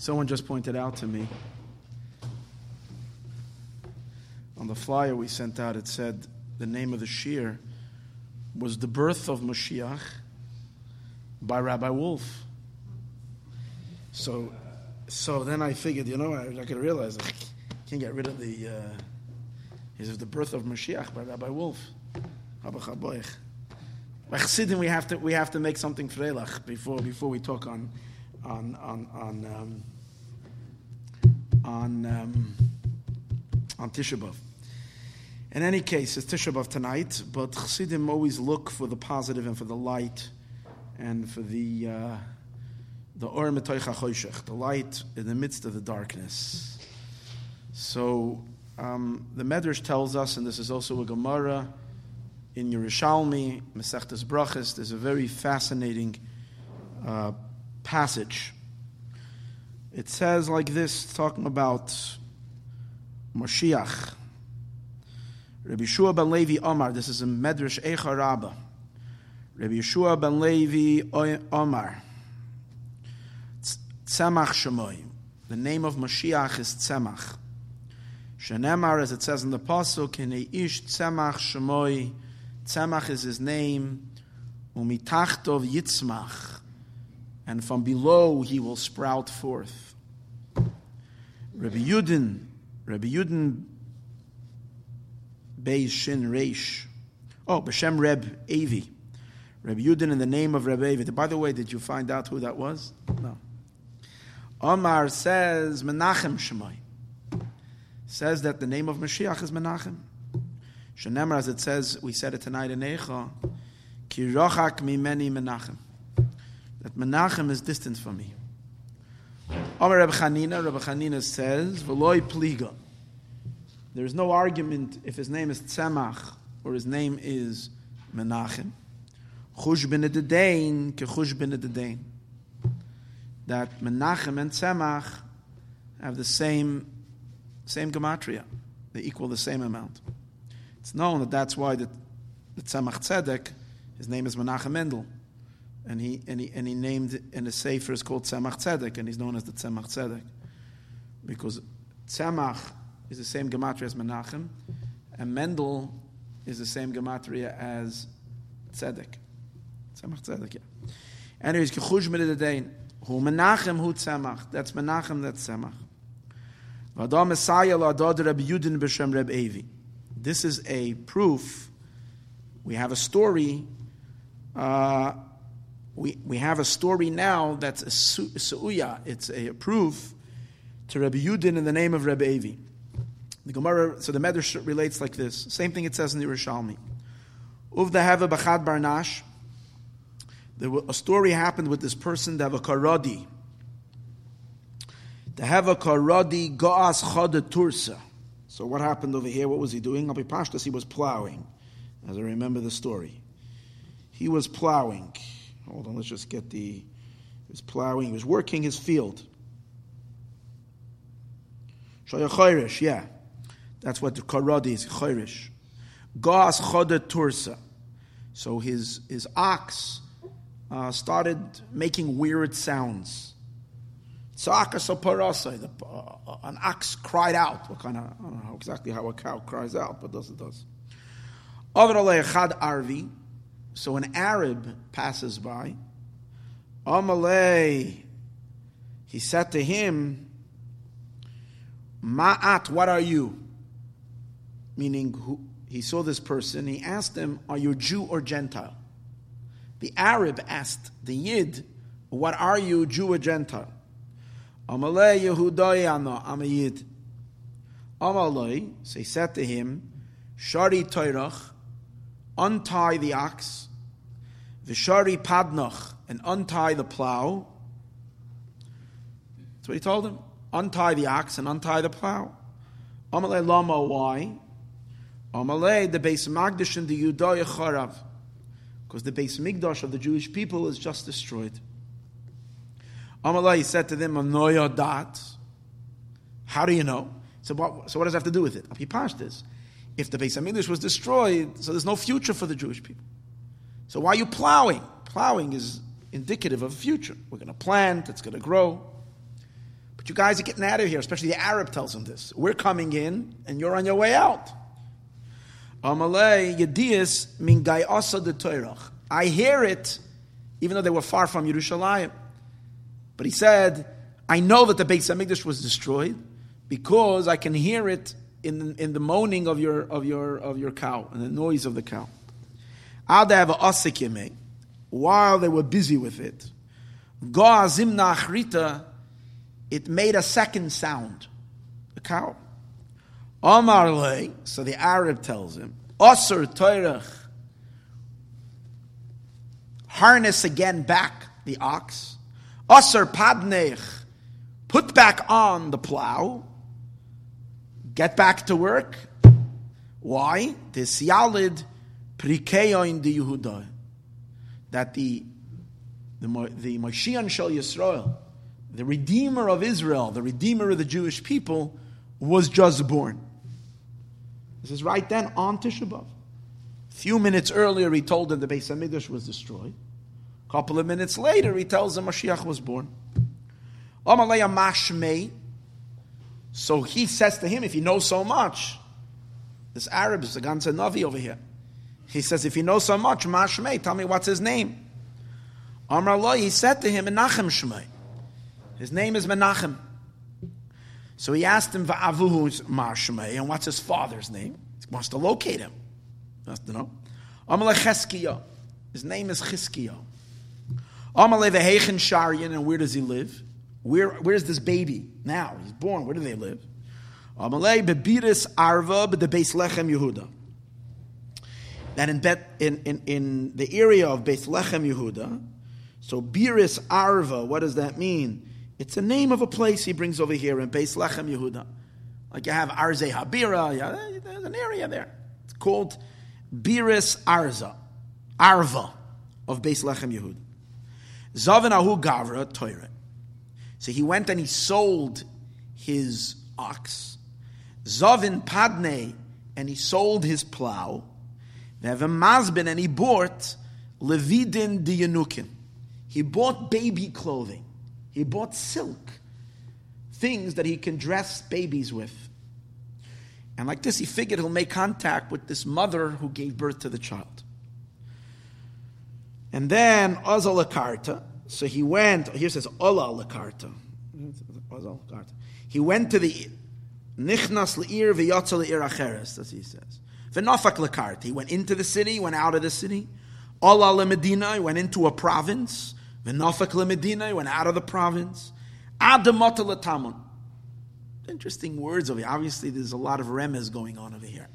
Someone just pointed out to me, on the flyer we sent out, it said the name of the shiur was The Birth of Moshiach by Rabbi Wolf. So then I figured, I could realize I can't get rid of the. Is The Birth of Moshiach by Rabbi Wolf, Rabba Khaboych. By Chassidim, we have to make something freilach before we talk on Tisha B'Av. In any case, it's Tisha B'Av tonight, but Chassidim always look for the positive and for the light and for the or mitoich hachoshech, the light in the midst of the darkness. So the Medrash tells us, and this is also a Gemara in Yerushalmi, Masechtas Brachos, there's a very fascinating passage. It says like this, talking about Moshiach. Rabbi Shua ben Levi Omar, this is in Medrash Eicha Rabbah. Rabbi Yeshua ben Levi Omar, Tzemach Shemoy. The name of Moshiach is Tzemach. Shenemar, as it says in the Pasuk, Hinei Ish Tzemach Shemoy. Tzemach is his name, Umitachtov Yitzmach, and from below he will sprout forth. Rebbe Yudan, Beis Shin Reish. Oh, B'Shem Rebbe Avi. Rebbe Yudan in the name of Rebbe Avi. By the way, did you find out who that was? No. Omar says Menachem Shemai. Says that the name of Mashiach is Menachem. Shenemar, as it says, we said it tonight in Eicha, Ki rochak mimeni Menachem. That Menachem is distant from me. Amar Rebbe Hanina says, V'loi pliga. There is no argument if his name is Tzemach or his name is Menachem. Chush b'nededein ke chush b'nededein. That Menachem and Tzemach have the same gematria. They equal the same amount. It's known that that's why the Tzemach Tzedek, his name is Menachem Mendel, and he named, and his sefer is called Tzemach Tzedek, and he's known as the Tzemach Tzedek, because Tzemach is the same gematria as Menachem, and Mendel is the same gematria as Tzedek, Tzemach Tzedek. Yeah. Anyways, kechush midedain, who Menachem, who Tzemach. That's Menachem, that's Tzemach. V'adam esayel adad Reb Yudan b'shem Reb Avi. This is a proof. We have a story. We have a story now that's a su'uya. It's a proof to Rebbe Yudan in the name of Rebbe Avi. The Gemara, so the Medrash relates like this. Same thing it says in the Yerushalmi. Uvda hava b'chad barnash. A story happened with this person, the Havakaradi. The Havakaradi go'as chada tursa. So what happened over here? What was he doing? Abi Pashtas, he was plowing, as I remember the story. He was plowing. Hold on, let's just get the... He was plowing, he was working his field. Shaya Choyrish, yeah. That's what the Karadi is, Choyrish. Gas Choda Tursa. So his ox started making weird sounds. An ox cried out. What kind of, I don't know exactly how a cow cries out, but it does. So an Arab passes by. Amalei, he said to him, Ma'at, what are you? Meaning, he saw this person, he asked him, are you Jew or Gentile? The Arab asked the Yid, what are you, Jew or Gentile? Amalei Yehudayana, I'm a Yid. Amalei, so he said to him, Shari Toirach, untie the ox, Vishari Padnach, and untie the plow. That's what he told him. Untie the ox and untie the plow. Amalei Lama, why? Amalei, the Beis Magdash and the Yudaya Charav, because the Beis Migdash of the Jewish people is just destroyed. Amalei said to them, Anoya dat. How do you know? So what does it have to do with it? He passed this. If the Beis Hamikdash was destroyed, so there's no future for the Jewish people. So why are you plowing? Plowing is indicative of a future. We're going to plant, it's going to grow. But you guys are getting out of here, especially the Arab tells him this. We're coming in, and you're on your way out. Amalei Yedias min Gaiasa de Toirach. I hear it, even though they were far from Yerushalayim. But he said, I know that the Beis HaMikdash was destroyed because I can hear it in the moaning of your cow and the noise of the cow. While they were busy with it, it made a second sound, a cow. So the Arab tells him, harness again back the ox. Put back on the plow. Get back to work. Why? That the Moshiach Shel Yisrael, the Redeemer of Israel, the Redeemer of the Jewish people, was just born. This is right then on Tisha B'Av. A few minutes earlier, he told them the Beis HaMikdash was destroyed. A couple of minutes later, he tells them Moshiach was born. So he says to him, if you know so much, this Arab is the Ganze Navi over here. He says, if you know so much, Mashmei, tell me what's his name. Amar lo, he said to him, Menachem Shmei. His name is Menachem. So he asked him, Va'avuhu's Mashmei, and what's his father's name? He wants to locate him. He wants to know. Amar lo Cheskiyah. His name is Cheskiyah. Amar lo Vehechen Sharyan, and where does he live? Where is this baby now? He's born. Where do they live? Amar lo Bebiris Arva B'Beis Lechem Yehuda. That in the area of Beis Lechem Yehuda, so Biris Arva, what does that mean? It's a name of a place he brings over here in Beis Lechem Yehuda. Like you have Arze Habira, there's an area there. It's called Biris Arza, Arva of Beis Lechem Yehuda. Zavenahu Gavra Torah. So he went and he sold his ox. Zavin Padne, and he sold his plow. Mazbin, and he bought Levidin Diyanukin. He bought baby clothing. He bought silk. Things that he can dress babies with. And like this, he figured he'll make contact with this mother who gave birth to the child. And then, Ozal Lakarta. So he went, here it says, Ola Lakarta. He went to the Nichnas Le'ir V'yotza Le'ir Acheres, as he says. V'nafak Lakarta. He went into the city, went out of the city. Ola Lemedina, he went into a province. V'nafak Lemedina, he went out of the province. Adamata Latamun. Interesting words over here. Obviously, there's a lot of remes going on over here.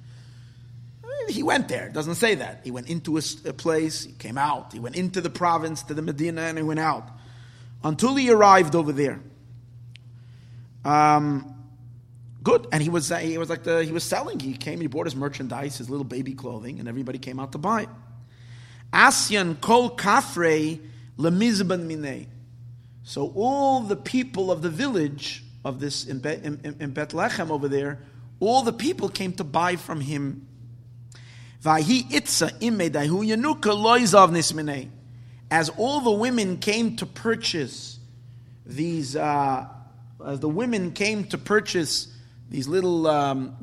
He went there. It doesn't say that. He went into a place, he came out. He went into the province, to the Medina, and he went out. Until he arrived over there. Good. And he was selling. He came, he bought his merchandise, his little baby clothing, and everybody came out to buy it. Asyan kol kafrei lemizban minei. So all the people of the village of this in Bethlehem over there, all the people came to buy from him. As all the women came to purchase these, little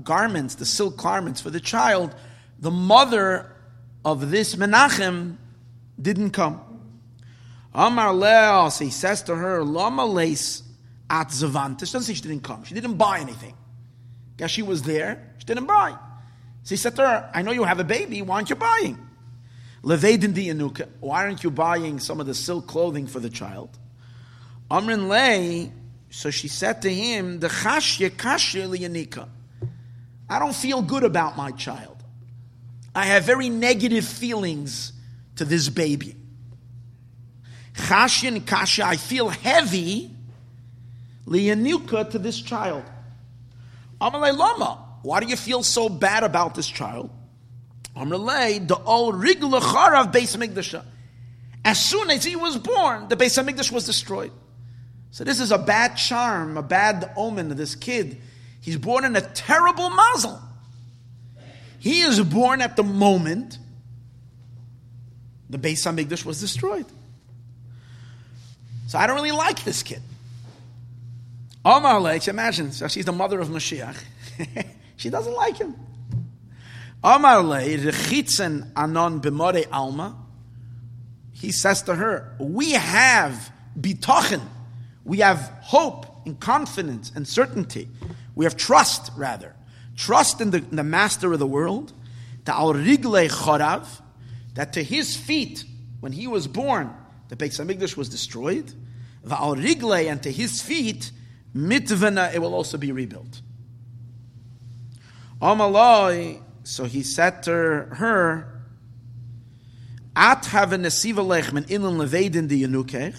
garments, the silk garments for the child, the mother of this Menachem didn't come. Amar leos, he says to her, Lama leis at Zavantis. Doesn't say she didn't come. She didn't buy anything. Because she was there, she didn't buy. So he said to her, I know you have a baby, why aren't you buying? Leveidin diyanuka, why aren't you buying some of the silk clothing for the child? Amrin lei, so she said to him, the chashye kashye liyanika. I don't feel good about my child. I have very negative feelings to this baby. Chashyan kasha, I feel heavy liyanuka to this child. Amalei lama, why do you feel so bad about this child? Amalei da'ol rigla charav Beis Hamikdash. As soon as he was born, the Beis Hamikdash was destroyed. So this is a bad charm, a bad omen of this kid. He's born in a terrible mazel. He is born at the moment the Beis Hamikdash was destroyed. So I don't really like this kid. Amalek, imagine, so she's the mother of Moshiach. She doesn't like him. Amalek, rechitzen anon b'more alma. He says to her, we have bitochen. We have hope and confidence and certainty. We have trust, rather. Trust in the master of the world. Ta'al riglei chorav. That to his feet, when he was born, the Beis Hamikdash was destroyed. Va'al riglei, and to his feet, mitvana, it will also be rebuilt. Amalai, so he said to her, At have a nesiva lech min ilan leveidin di yanukech.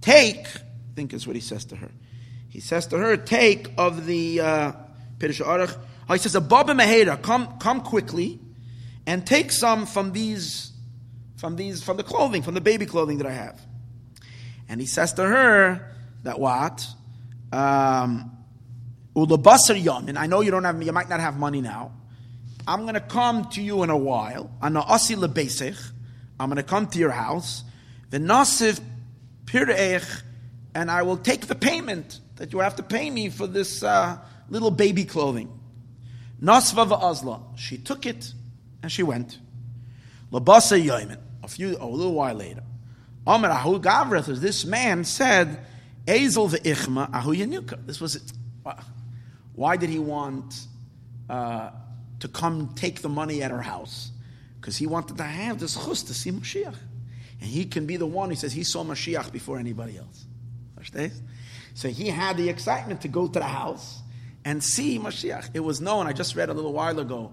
Take, I think is what he says to her. He says to her, take of the Pirush Arach. He says, Ababa Mehera, come quickly, and take some from the clothing, from the baby clothing that I have. And he says to her that what? Ulabasar yom, and I know you might not have money now. I'm going to come to you in a while. I'm going to come to your house. V'nasiv pireich, and I will take the payment that you have to pay me for this little baby clothing. Nasva v'azla. She took it and she went. Labasa yoimin. A little while later, Amar Ahu Gavreth, this man said, Arizal v'Ichma Ahu Yanuka. This was it. Why did he want to come take the money at her house? Because he wanted to have this chus to see Moshiach. And he can be the one who says he saw Moshiach before anybody else. So he had the excitement to go to the house and see Moshiach. It was known, I just read a little while ago,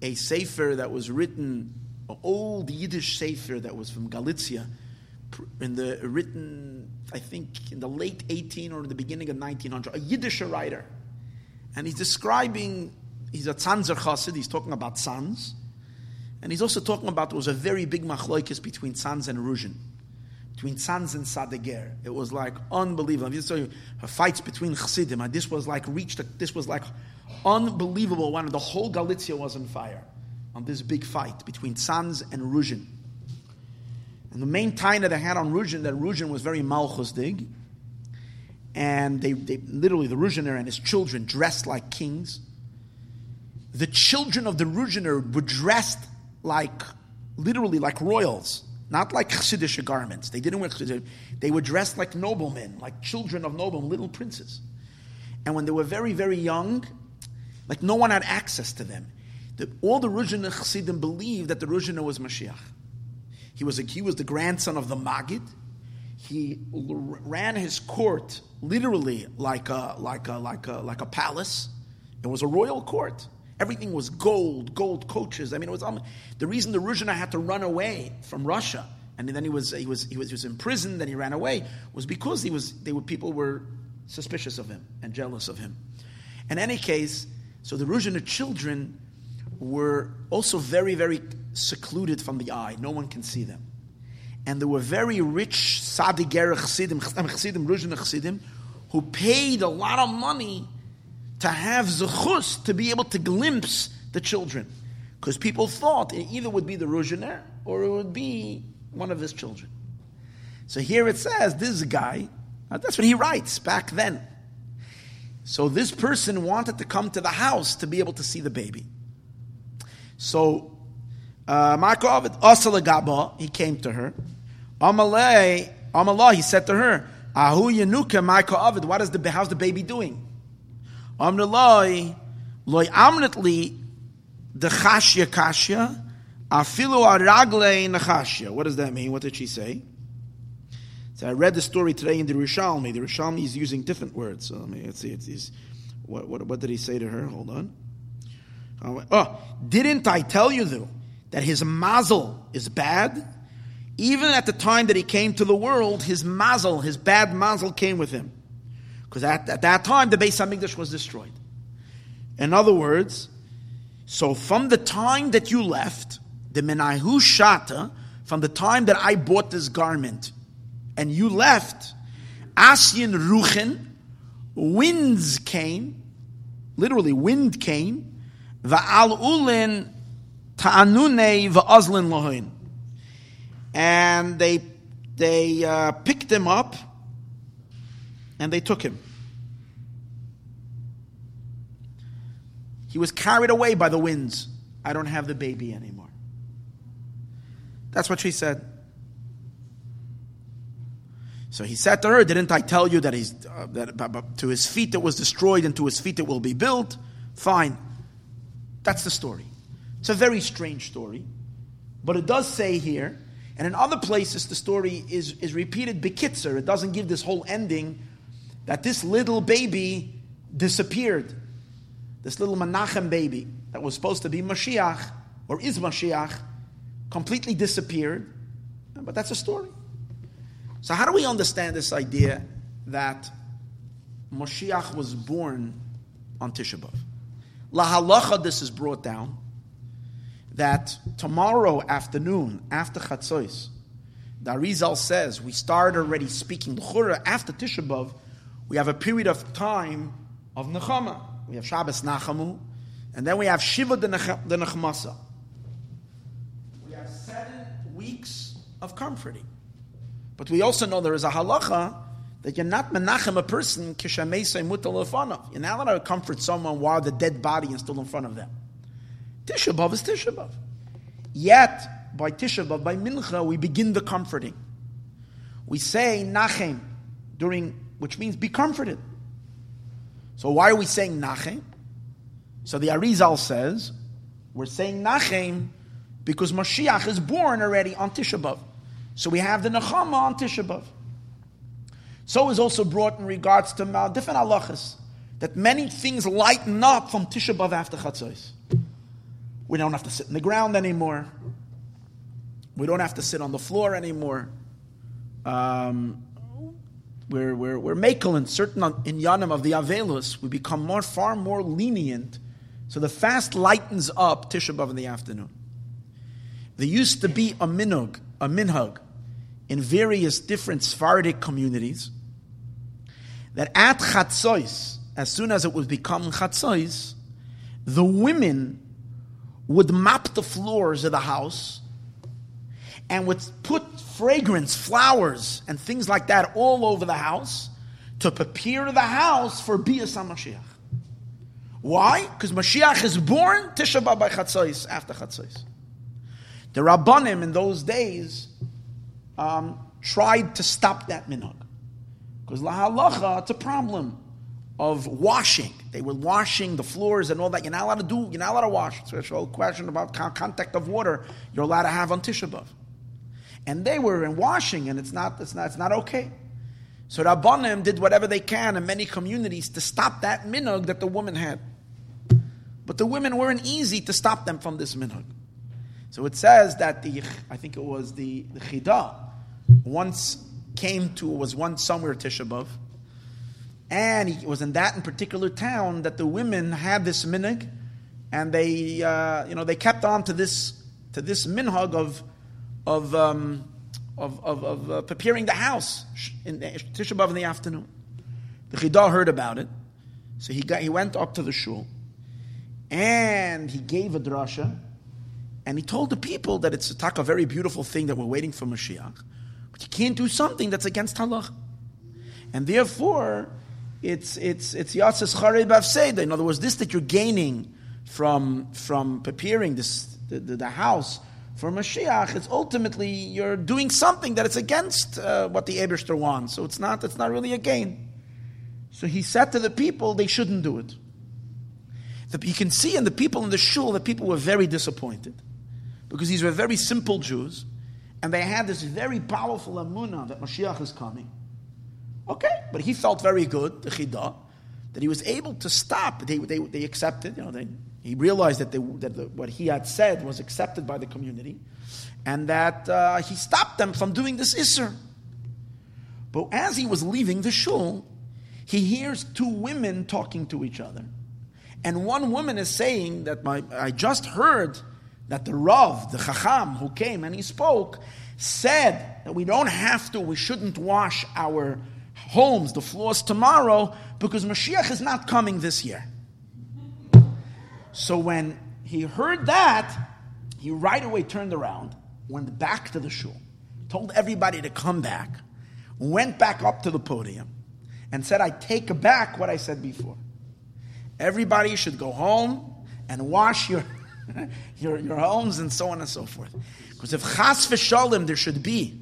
a sefer that was written, an old Yiddish sefer that was from Galicia, written, I think, in the late 18 or the beginning of 1900, a Yiddish writer. And he's describing, he's a Tzanzer Chassid, he's talking about Tzanz. And he's also talking about, there was a very big machloikis between Tzanz and Ruzhin, between Tzanz and Sadeger. It was like unbelievable. I'm telling you, her fights between Chassidim, and this was like unbelievable. One of the whole Galicia was on fire on this big fight between Tzanz and Ruzhin. And the main taina they had on Ruzhin, that Ruzhin was very malchusdig, and they literally, the Ruzhiner and his children dressed like kings. The children of the Ruzhiner were dressed literally like royals. Not like Chassidish garments. They didn't wear Chassidish. They were dressed like noblemen, like children of noblemen, little princes. And when they were very, very young, like no one had access to them. All the Ruzhiner Chassidim believed that the Ruzhiner was Mashiach. He was the grandson of the Maggid. He ran his court literally like a palace. It was a royal court. Everything was gold coaches. I mean, it was the reason the Ruzhiner had to run away from Russia, and then he was imprisoned. Then he ran away was because people were suspicious of him and jealous of him. In any case, so the Ruzhiner children were also very, very secluded from the eye; no one can see them. And there were very rich Sadiger Chassidim, Ruzhiner Chassidim, who paid a lot of money to have zechus, to be able to glimpse the children. Because people thought it either would be the Ruzhiner or it would be one of his children. So here it says, this guy, that's what he writes back then. So this person wanted to come to the house to be able to see the baby. So, he came to her. Amalei, he said to her, Ahu Yanuka Ma'akavid, how's the baby doing? Amnalai loy amnatli de chashya kashya afilu aragle nachashya. What does that mean? What did she say? So I read the story today in the Rishalmi. The Rishalmi is using different words. So let's see. What did he say to her? Hold on. Oh, didn't I tell you though that his mazel is bad? Even at the time that he came to the world, his bad mazel came with him. Because at that time, the Beis HaMikdash was destroyed. In other words, so from the time that you left, the Menahu Shata, from the time that I bought this garment, and you left, Asyin Ruchin, winds came, literally wind came, Va'al Ulin Ta'anunei Va'azlin Lohin. And they picked him up, and they took him. He was carried away by the winds. I don't have the baby anymore. That's what she said. So he said to her, didn't I tell you that to his feet it was destroyed and to his feet it will be built? Fine. That's the story. It's a very strange story. But it does say here, and in other places the story is repeated bikitzer. It doesn't give this whole ending that this little baby disappeared. This little Menachem baby that was supposed to be Moshiach, or is Moshiach, completely disappeared. But that's a story. So how do we understand this idea that Moshiach was born on Tisha B'Av? La halacha, this is brought down, that tomorrow afternoon, after Chatzos, the Arizal says, we start already speaking L'chura after Tisha B'Av, we have a period of time of Nechama. We have Shabbos Nachamu, and then we have Shiva the Nechmasa. We have 7 weeks of comforting. But we also know there is a halacha that you're not menachem a person, kishamesei mutal lefanav. You're not allowed to comfort someone while the dead body is still in front of them. Tisha B'Av is Tisha B'Av. Yet, by Tisha B'Av, by Mincha, we begin the comforting. We say nachem, which means be comforted. So why are we saying nachem? So the Arizal says, we're saying nachem because Mashiach is born already on Tisha B'Av. So we have the Nechama on Tisha B'Av. So is also brought in regards to different halachas, that many things lighten up from Tisha B'Av after Chatzos. We don't have to sit in the ground anymore. We don't have to sit on the floor anymore. We're makel in certain inyanim of the Avelus. We become far more lenient. So the fast lightens up Tisha B'Av in the afternoon. There used to be a minhag in various different Sephardic communities that at Chatzos, as soon as it would become Chatzos, the women would mop the floors of the house and would put fragrance, flowers, and things like that all over the house to prepare the house for Bias HaMashiach. Why? Because Mashiach is born Tisha B'Av by Chatzos, after Chatzos. The Rabbanim in those days tried to stop that minhag. Because lahalacha, it's a problem of washing. They were washing the floors and all that. You're not allowed to do, you're not allowed to wash. So it's a whole question about contact of water you're allowed to have on Tisha B'Av. And they were in washing, and it's not okay. So Rabbanim did whatever they can in many communities to stop that minhag that the woman had. But the women weren't easy to stop them from this minhag. So it says that the Chida was once somewhere Tisha B'Av, and it was in that in particular town that the women had this minhag, and they kept on to this minhag of preparing the house in Tisha B'Av in the afternoon. The Chida heard about it, so he went up to the shul, and he gave a drasha. And he told the people that it's a very beautiful thing that we're waiting for Mashiach, but you can't do something that's against halach, and therefore it's yatzes charei b'afseida. In other words, this that you're gaining from preparing this the house for Mashiach, it's ultimately you're doing something that it's against what the Eibishter wants. So it's not really a gain. So he said to the people they shouldn't do it. You can see in the people in the shul that people were very disappointed. Because these were very simple Jews, and they had this very powerful emunah that Mashiach is coming. Okay, but he felt very good, the Chida, that he was able to stop. They accepted. He realized that what he had said was accepted by the community, and that he stopped them from doing this iser. But as he was leaving the shul, he hears 2 women talking to each other, and one woman is saying that I just heard that the Rav, the Chacham, who came and he spoke, said that we shouldn't wash our homes, the floors tomorrow, because Mashiach is not coming this year. So when he heard that, he right away turned around, went back to the shul, told everybody to come back, went back up to the podium, and said, I take back what I said before. Everybody should go home and wash your homes and so on and so forth. Because if chas v'shalom there should be,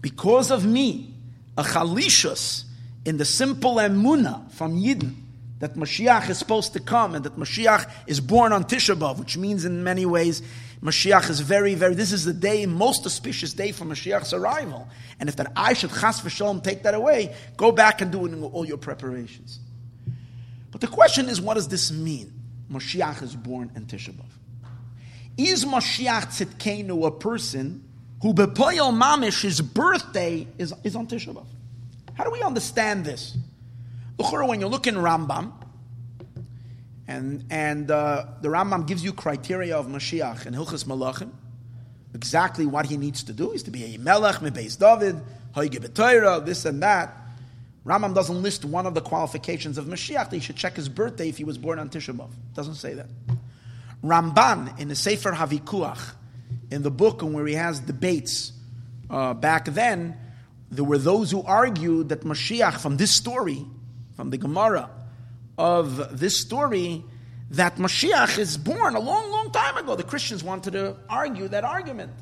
because of me, a chalishus in the simple emuna from Yidden, that Mashiach is supposed to come and that Mashiach is born on Tisha B'Av, which means in many ways Mashiach is very, very, this is the day, most auspicious day for Mashiach's arrival. And if that I should chas v'shalom take that away, go back and do it in all your preparations. But the question is, what does this mean? Mashiach is born in Tisha B'Av. Is Mashiach Tzidkenu a person who bepoyel mamish, his birthday is on Tisha B'Av? How do we understand this? When you look in Rambam, and the Rambam gives you criteria of Mashiach and Hilchas Malachim, exactly what he needs to do is to be a melech mebeis David, hoige b'Torah, this and that. Rambam doesn't list one of the qualifications of Mashiach, that he should check his birthday if he was born on Tisha B'Av. Doesn't say that. Ramban, in the Sefer HaVikuach, in the book where he has debates back then, there were those who argued that Mashiach, from this story, from the Gemara of this story, that Mashiach is born a long, long time ago. The Christians wanted to argue that argument.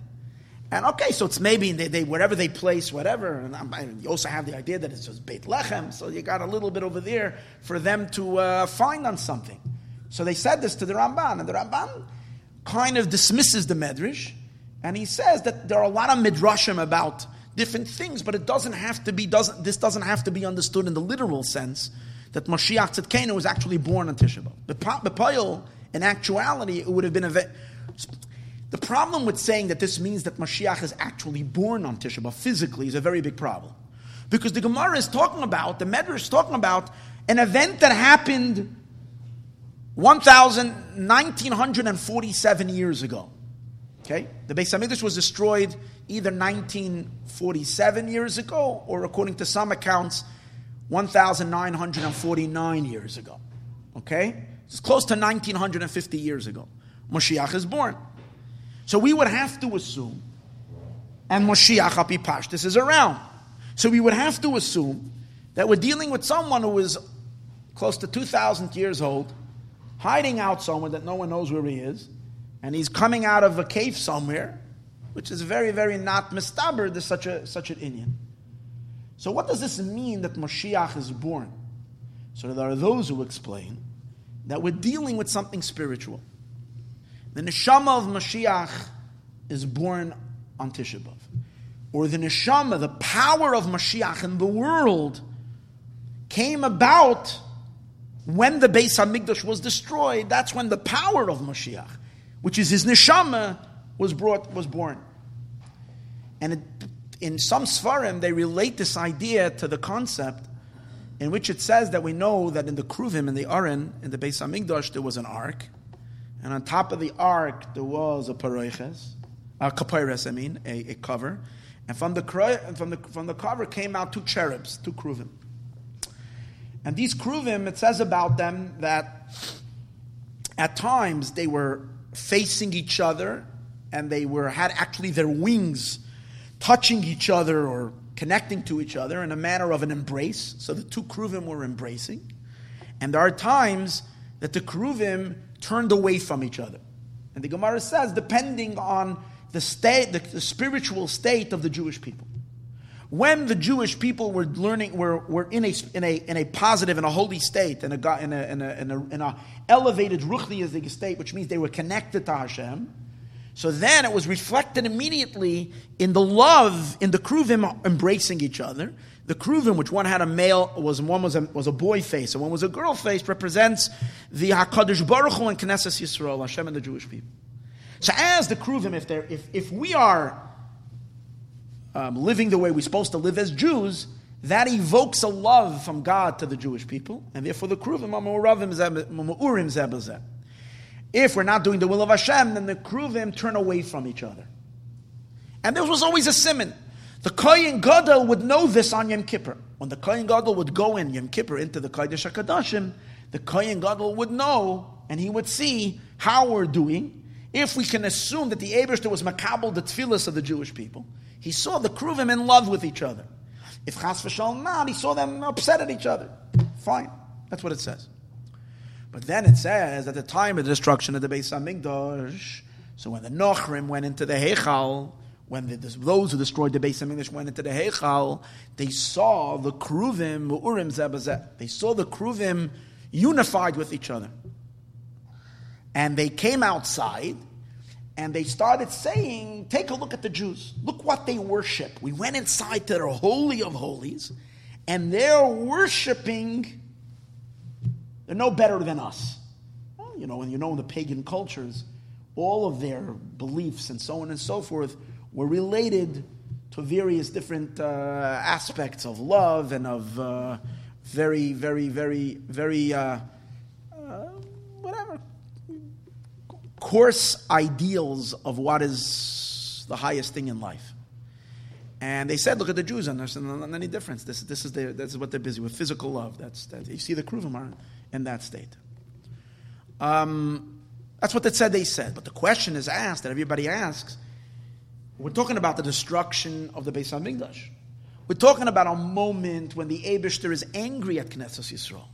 And okay, so it's maybe they wherever they place, whatever. And you also have the idea that it's just Beit Lechem, so you got a little bit over there for them to find on something. So they said this to the Ramban, and the Ramban kind of dismisses the Medrash, and he says that there are a lot of Midrashim about different things, but it doesn't have to be, doesn't have to be understood in the literal sense that Moshiach Tzidkenu was actually born on Tisha B'Av. B'Poyel, in actuality, it would have been the problem with saying that this means that Mashiach is actually born on Tisha B'Av physically is a very big problem. Because the Gemara is talking about, the Medrash is talking about, an event that happened 1,947 years ago. Okay? The Beis HaMikdash was destroyed either 1947 years ago or, according to some accounts, 1,949 years ago. Okay? It's close to 1,950 years ago. Moshiach is born. So we would have to assume, and Moshiach HaPipashtis is around. So we would have to assume that we're dealing with someone who is close to 2,000 years old, hiding out somewhere that no one knows where he is, and he's coming out of a cave somewhere, which is very, very not mistaber, there's such an Indian. So what does this mean that Moshiach is born? So there are those who explain that we're dealing with something spiritual. The neshama of Mashiach is born on Tisha B'Av. Or the neshama, the power of Mashiach in the world, came about when the Beis HaMikdash was destroyed. That's when the power of Mashiach, which is his neshama, was born. And in some Sfarim, they relate this idea to the concept in which it says that we know that in the Kruvim, in the Aron, in the Beis HaMikdash, there was an ark. And on top of the ark, there was a cover. And from the cover came out two cherubs, two kruvim. And these kruvim, it says about them that at times they were facing each other, and they had actually their wings touching each other or connecting to each other in a manner of an embrace. So the two kruvim were embracing. And there are times that the kruvim turned away from each other. And the Gemara says, depending on the state, the spiritual state of the Jewish people. When the Jewish people were learning, were in a positive and a holy state, in a elevated ruchniyazik state, which means they were connected to Hashem. So then it was reflected immediately in the love, in the kruvim embracing each other. The kruvim, which one had a male, was a boy face, and one was a girl face, represents the HaKadosh Baruch Hu and Knesset Yisrael, Hashem and the Jewish people. So as the kruvim, if we are living the way we're supposed to live as Jews, that evokes a love from God to the Jewish people, and therefore the kruvim are ma'urim zebazeh. If we're not doing the will of Hashem, then the kruvim turn away from each other. And this was always a simon. The Kohen Gadol would know this on Yom Kippur. When the Kohen Gadol would go in Yom Kippur into the Kodesh HaKadoshim, the Kohen Gadol would know, and he would see how we're doing. If we can assume that the Eibishter was makabel the tefillas of the Jewish people, he saw the kruvim in love with each other. If chas v'shalom not, he saw them upset at each other. Fine. That's what it says. But then it says, at the time of the destruction of the Beis HaMikdash, so when the Nochrim went into the Heichal, when those who destroyed the Beis HaMikdash went into the Heichal, they saw the Kruvim, Urim Zebazet. They saw the Kruvim unified with each other. And they came outside, and they started saying, take a look at the Jews. Look what they worship. We went inside to their Holy of Holies, and they're worshiping. They're no better than us. Well, in the pagan cultures, all of their beliefs and so on and so forth were related to various different aspects of love and of very, very, very, very coarse ideals of what is the highest thing in life. And they said, look at the Jews, and there's not any difference. This is what they're busy with, physical love. You see the Kruvim are in that state. That's what they said. But the question is asked, and everybody asks, we're talking about the destruction of the Beis HaMikdash. We're talking about a moment when the Eibishter is angry at Knesset Yisrael.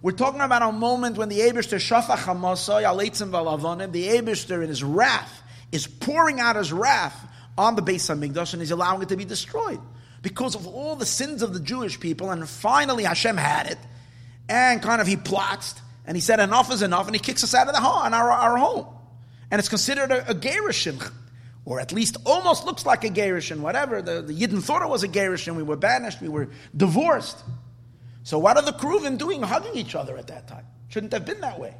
We're talking about a moment when the Eibishter, Shafach HaMasai, Aleitzim Valavonim, the Eibishter in his wrath is pouring out his wrath on the Beis HaMikdash, and he's allowing it to be destroyed because of all the sins of the Jewish people. And finally Hashem had it, and kind of he plots, and he said enough is enough, and he kicks us out of the home, our home, and it's considered a gerushin, or at least almost looks like a gerushin. Whatever the Yidden thought it was a gerushin, we were banished, we were divorced. So what are the Kruvim doing, hugging each other at that time? Shouldn't have been that way.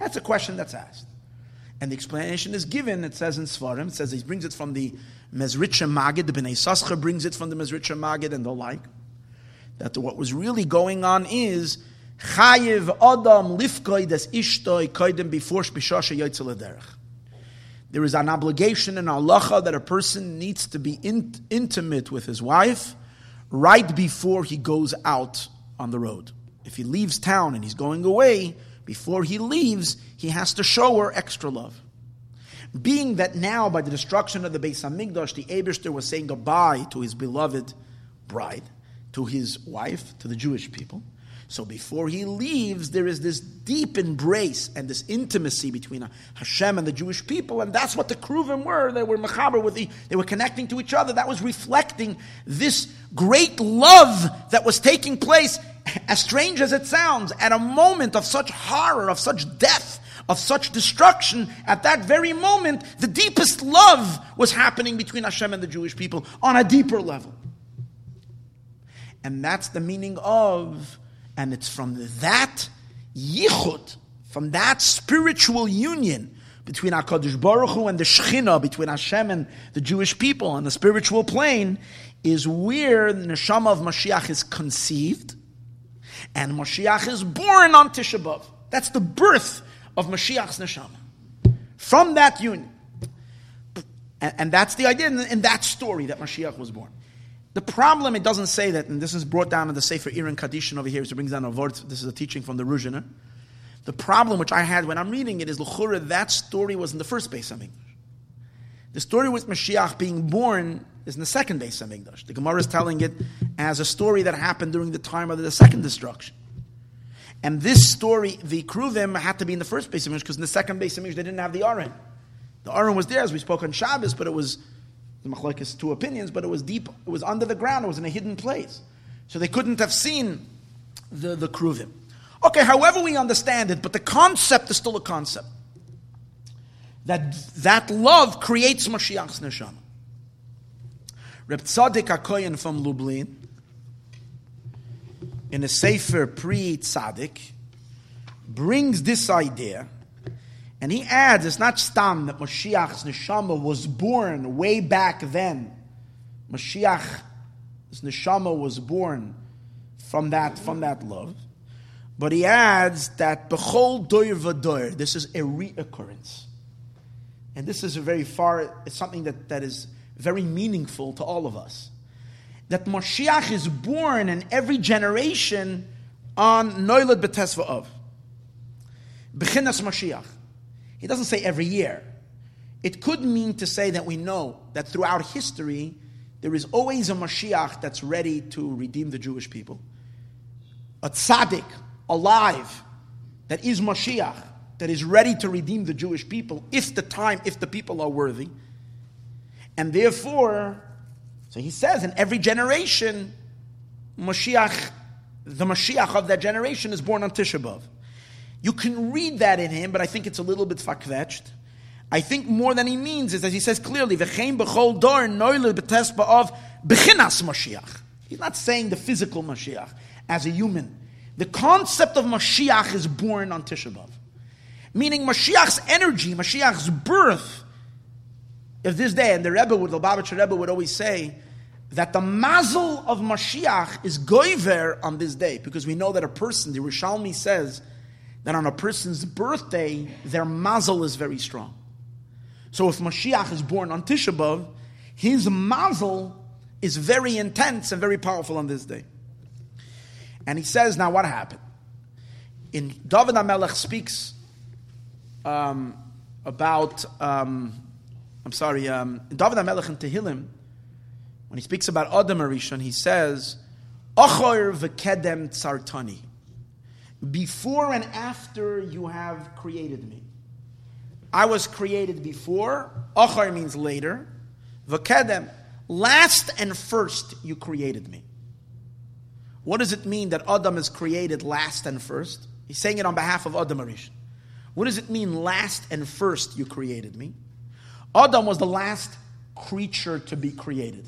That's a question that's asked. And the explanation is given, it says in Svarim, it says he brings it from the Mezritcha Magid, the Bnei Sascha brings it from the Mezritcha Magid and the like, that what was really going on is, Chayiv Adam Lifkoi des Ishtoi Koidem before Shpishasha Yotzel Aderech. There is an obligation in halacha that a person needs to be intimate with his wife right before he goes out on the road. If he leaves town and he's going away, before he leaves, he has to show her extra love. Being that now, by the destruction of the Beis HaMikdash, the Eibishter was saying goodbye to his beloved bride, to his wife, to the Jewish people. So before he leaves, there is this deep embrace and this intimacy between Hashem and the Jewish people, and that's what the Kruvim were. They were mechaber with they were connecting to each other. That was reflecting this great love that was taking place. As strange as it sounds, at a moment of such horror, of such death, of such destruction, at that very moment, the deepest love was happening between Hashem and the Jewish people on a deeper level. And that's the meaning of, and it's from that yichud, from that spiritual union between HaKadosh Baruch Hu and the Shechina, between Hashem and the Jewish people on the spiritual plane, is where the neshama of Moshiach is conceived. And Moshiach is born on Tisha B'Av. That's the birth of Moshiach's neshama. From that union. And that's the idea in that story that Moshiach was born. The problem, it doesn't say that, and this is brought down in the Sefer Iran Kaddishin over here, so it brings down a word, this is a teaching from the Ruzhiner. The problem which I had when I'm reading it is, l'chura, that story was in the first Beis HaMikdash. The story with Moshiach being born is in the second Beis HaMikdash. The Gemara is telling it as a story that happened during the time of the second destruction. And this story, the Kruvim, had to be in the first Beis HaMikdash because in the second Beis HaMikdash they didn't have the Aron. The Aron was there, as we spoke on Shabbos, but it was, the Machlokes has two opinions, but it was deep, it was under the ground, it was in a hidden place. So they couldn't have seen the Kruvim. Okay, however we understand it, but the concept is still a concept. That love creates Mashiach's neshama. Reb Tzadik HaKoyen from Lublin, in a Sefer Pri Tzadik, brings this idea, and he adds, it's not stam that Mashiach's neshama was born way back then. Mashiach's neshama was born from that love. But he adds that b'chol doir v'doir, this is a reoccurrence. And this is it's something that is very meaningful to all of us. That Moshiach is born in every generation on Noilad B'Tes V'Av. B'chinas Moshiach. He doesn't say every year. It could mean to say that we know that throughout history, there is always a Moshiach that's ready to redeem the Jewish people. A tzaddik, alive, that is Moshiach, that is ready to redeem the Jewish people, if the people are worthy. And therefore, so he says, in every generation, Moshiach, the Moshiach of that generation is born on Tisha B'Av. You can read that in him, but I think it's a little bit farkvetched. I think more than he means is that he says clearly, V'chein b'chol dor noiled b'tes ba'av b'chinas Moshiach. He's not saying the physical Moshiach as a human. The concept of Moshiach is born on Tisha B'Av. Meaning Mashiach's energy, Mashiach's birth of this day. And the Rebbe, the Lubavitcher Rebbe would always say that the mazel of Mashiach is goyver on this day. Because we know that a person, the Rishalmi says, that on a person's birthday, their mazel is very strong. So if Mashiach is born on Tisha B'Av, his mazel is very intense and very powerful on this day. And he says, now what happened? In David HaMelech speaks David HaMelech in Tehillim, when he speaks about Adam HaRishon, he says, Ochor v'kedem tzartani. Before and after you have created me. I was created before. Ochar means later. V'kedem, last and first you created me. What does it mean that Adam is created last and first? He's saying it on behalf of Adam HaRishon. What does it mean last and first you created me? Adam was the last creature to be created.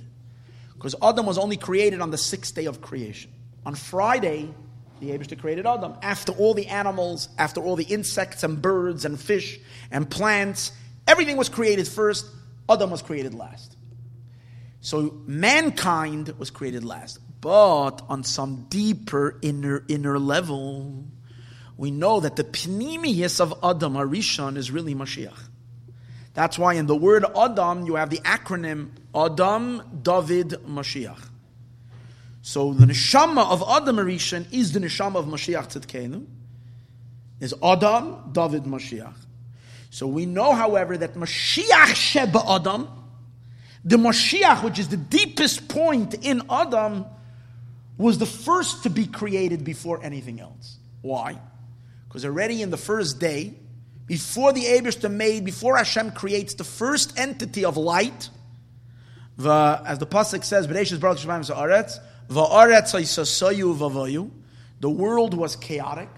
Because Adam was only created on the sixth day of creation. On Friday, the Eibishter created Adam. After all the animals, after all the insects and birds and fish and plants, everything was created first. Adam was created last. So mankind was created last. But on some deeper inner level, we know that the pnimius of Adam HaRishon is really Mashiach. That's why in the word Adam, you have the acronym Adam, David, Mashiach. So the neshama of Adam HaRishon is the neshama of Mashiach Tzidkenu. Is Adam, David, Mashiach. So we know, however, that Mashiach Sheba Adam, the Mashiach, which is the deepest point in Adam, was the first to be created before anything else. Why? Because already in the first day, before the Eibishter made, before Hashem creates the first entity of light, as the pasuk says, the world was chaotic.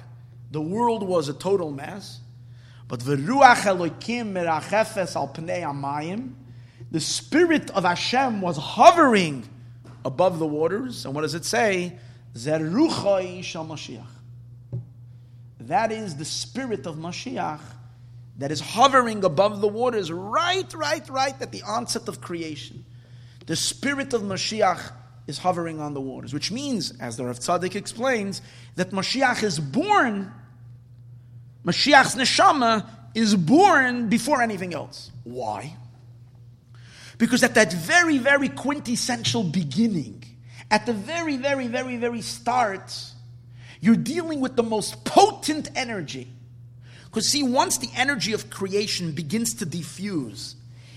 The world was a total mess. But the Spirit of Hashem was hovering above the waters. And what does it say? That is the Spirit of Mashiach that is hovering above the waters right at the onset of creation. The Spirit of Mashiach is hovering on the waters, which means, as the Rav Tzaddik explains, that Mashiach is born, Mashiach's neshama is born before anything else. Why? Because at that very, very quintessential beginning, at the very, very, very, very start, you're dealing with the most potent energy. Because see, once the energy of creation begins to diffuse,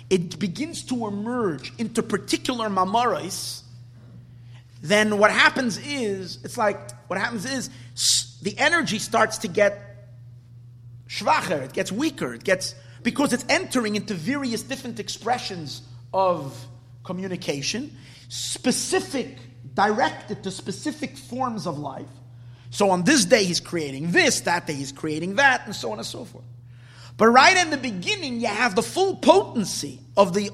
it begins to emerge into particular mamarais, then what happens is, the energy starts to get schwacher, it gets weaker, because it's entering into various different expressions of communication, directed to specific forms of life. So on this day he's creating this, that day he's creating that, and so on and so forth. But right in the beginning, you have the full potency of the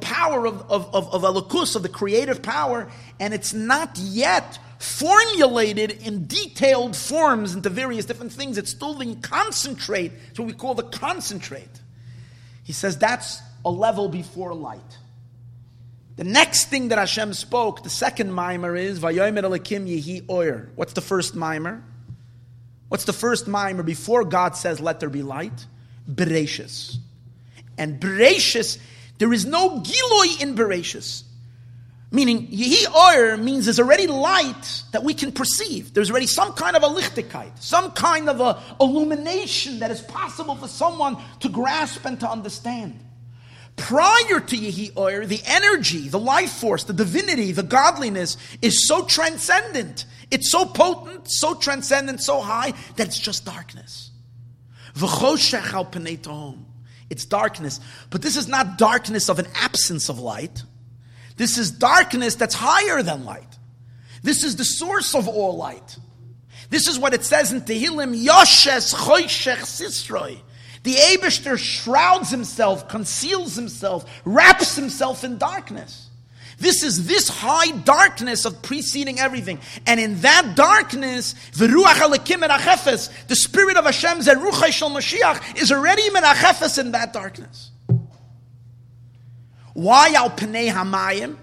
power of Elokus, of the creative power, and it's not yet formulated in detailed forms into various different things. It's still the concentrate. It's what we call the concentrate. He says that's a level before light. The next thing that Hashem spoke, the second mimer is Vayomer Elokim Yehi Oyer. What's the first mimer? What's the first mimer before God says, "Let there be light"? Bereshis. And Bereshis, there is no Giloi in Bereshis. Meaning, Yehi Oyer means there's already light that we can perceive. There's already some kind of a lichtigkeit, some kind of a illumination that is possible for someone to grasp and to understand. prior to Yehi Oyer, the energy, the life force, the divinity, the godliness is so transcendent. It's so potent, so transcendent, so high, that it's just darkness. V'choshech al pnei tohom. It's darkness. But this is not darkness of an absence of light. This is darkness that's higher than light. This is the source of all light. This is what it says in Tehillim, Yoshes Choshech Sisroi. The Eibishter shrouds himself, conceals himself, wraps himself in darkness. This is this high darkness of preceding everything. And in that darkness, the Ruach HaLekim Menachefes, the Spirit of Hashem, Zeruchai Shel Moshiach, is already Menachefes in that darkness. Why Al Pnei Hamayim?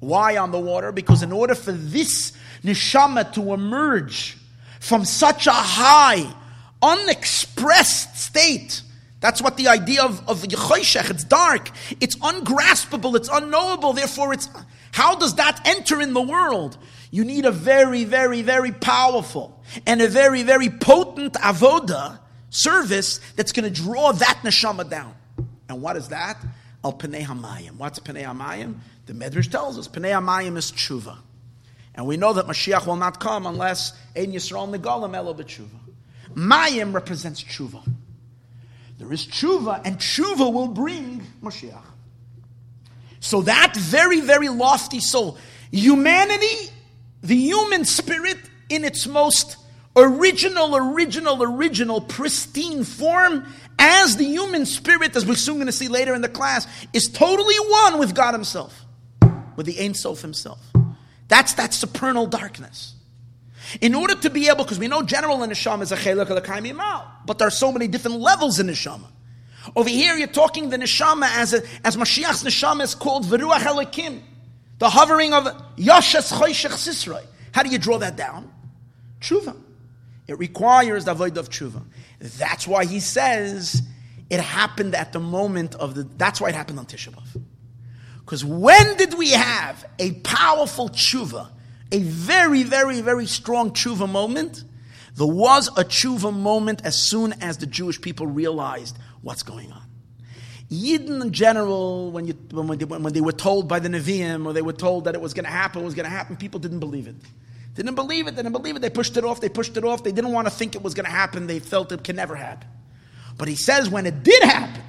Why on the water? Because in order for this neshama to emerge from such a high, unexpressed state, that's what the idea of Yechoshech, it's dark, it's ungraspable, it's unknowable, therefore it's, how does that enter in the world? You need a very, very, very powerful and a very, very potent avoda, service, that's going to draw that neshama down. And what is that? Al Pnei Hamayim. What's Pnei Hamayim? The Medrash tells us Pnei Hamayim is tshuva. And we know that Mashiach will not come unless Ein Yisrael Negalem Elo B'tshuva. Mayim represents tshuva. There is tshuva, and tshuva will bring Mashiach. So that very, very lofty soul, humanity, the human spirit in its most original, pristine form, as the human spirit, as we're soon going to see later in the class, is totally one with God Himself, with the Ein Sof Himself. That's that supernal darkness. In order to be able, because we know general in Neshama is a Chelek of the Kaim Yimal, but there are so many different levels in Neshama. Over here, you're talking the Neshama as Mashiach's Neshama is called V'ruach Elikim, the hovering of Yashes Choshech Sisroi. How do you draw that down? Tshuva. It requires the avodah of tshuva. That's why he says it happened at the moment of the. That's why it happened on Tisha B'Av. Because when did we have a powerful tshuva, a very, very, very strong tshuva moment? There was a tshuva moment as soon as the Jewish people realized what's going on. Yidden in general, when they were told by the Nevi'im, or they were told that it was going to happen, people didn't believe it. They pushed it off. They didn't want to think it was going to happen. They felt it can never happen. But he says when it did happen,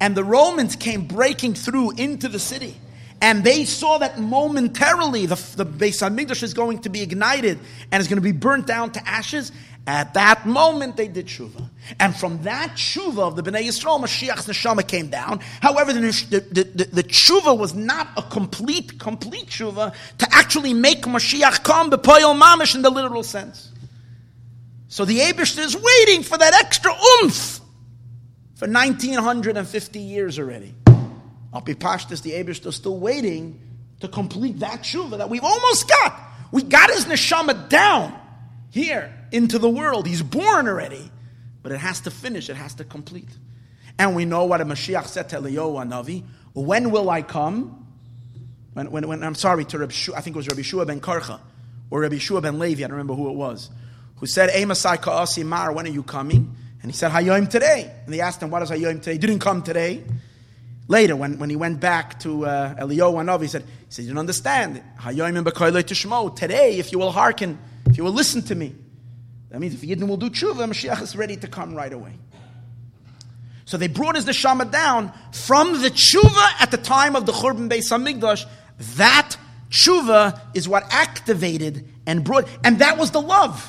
and the Romans came breaking through into the city, and they saw that momentarily the Beis HaMikdash is going to be ignited and is going to be burnt down to ashes, at that moment they did tshuva. And from that tshuva of the Bnei Yisrael, Mashiach's neshama came down. However, the tshuva was not a complete tshuva to actually make Mashiach come b'poyel mamish in the literal sense. So the Eibishter is waiting for that extra oomph for 1950 years already. Al pi pashtus, the Eibishter is still waiting to complete that tshuva that we've almost got. We got his neshama down here into the world. He's born already. But it has to finish. It has to complete. And we know what a Mashiach said to Eliyahu HaNavi. When will I come? To Rabbi Shua, I think it was Rabbi Shua ben Karcha, or Rabbi Shua ben Levi, I don't remember who it was, who said, Ei Masai Ka'asi Mar, when are you coming? And he said, Hayoim today. And they asked him, what is Hayoim today? He didn't come today. Later, when he went back to Eliyahu HaNavi, he said, you don't understand. Hayoim b'koilei tishmo. Today, if you will hearken, if you will listen to me. That means if Yidden will do tshuva, Mashiach is ready to come right away. So they brought his neshama down from the tshuva at the time of the Churban Beis HaMikdash. That tshuva is what activated and brought, and that was the love.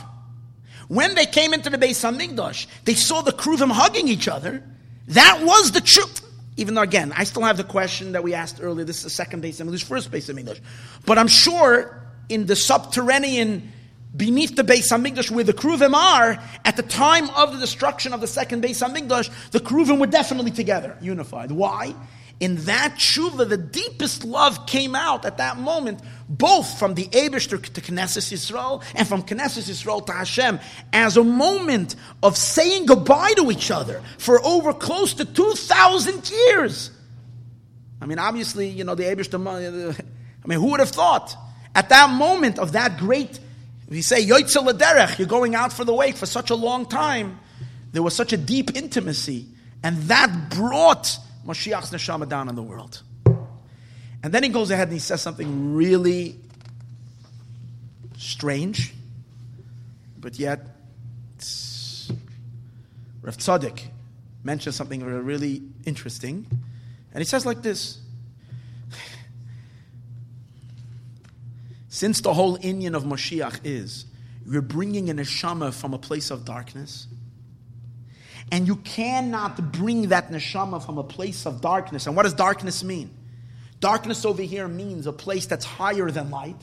When they came into the Beis HaMikdash, they saw the Kruvim hugging each other. That was the tshuva. Even though, again, I still have the question that we asked earlier. This is the second Beis HaMikdash, first Beis HaMikdash. But I'm sure in the subterranean, beneath the Beis HaMikdash, where the Kruvim are, at the time of the destruction of the second Beis HaMikdash, the Kruvim were definitely together, unified. Why? In that tshuva, the deepest love came out at that moment, both from the Eibishter to Knesset Yisrael, and from Knesset Yisrael to Hashem, as a moment of saying goodbye to each other for over close to 2,000 years. I mean, obviously, the Eibishter, who would have thought? At that moment of that great, we say, Yoytze Lederech, you're going out for the way for such a long time, there was such a deep intimacy, and that brought Moshiach's neshama down in the world. And then he goes ahead and he says something really strange, but yet Rav Tzaddik mentions something really interesting. And he says like this: since the whole inyan of Moshiach is you're bringing an neshama from a place of darkness, and you cannot bring that neshama from a place of darkness. And what does darkness mean? Darkness over here means a place that's higher than light,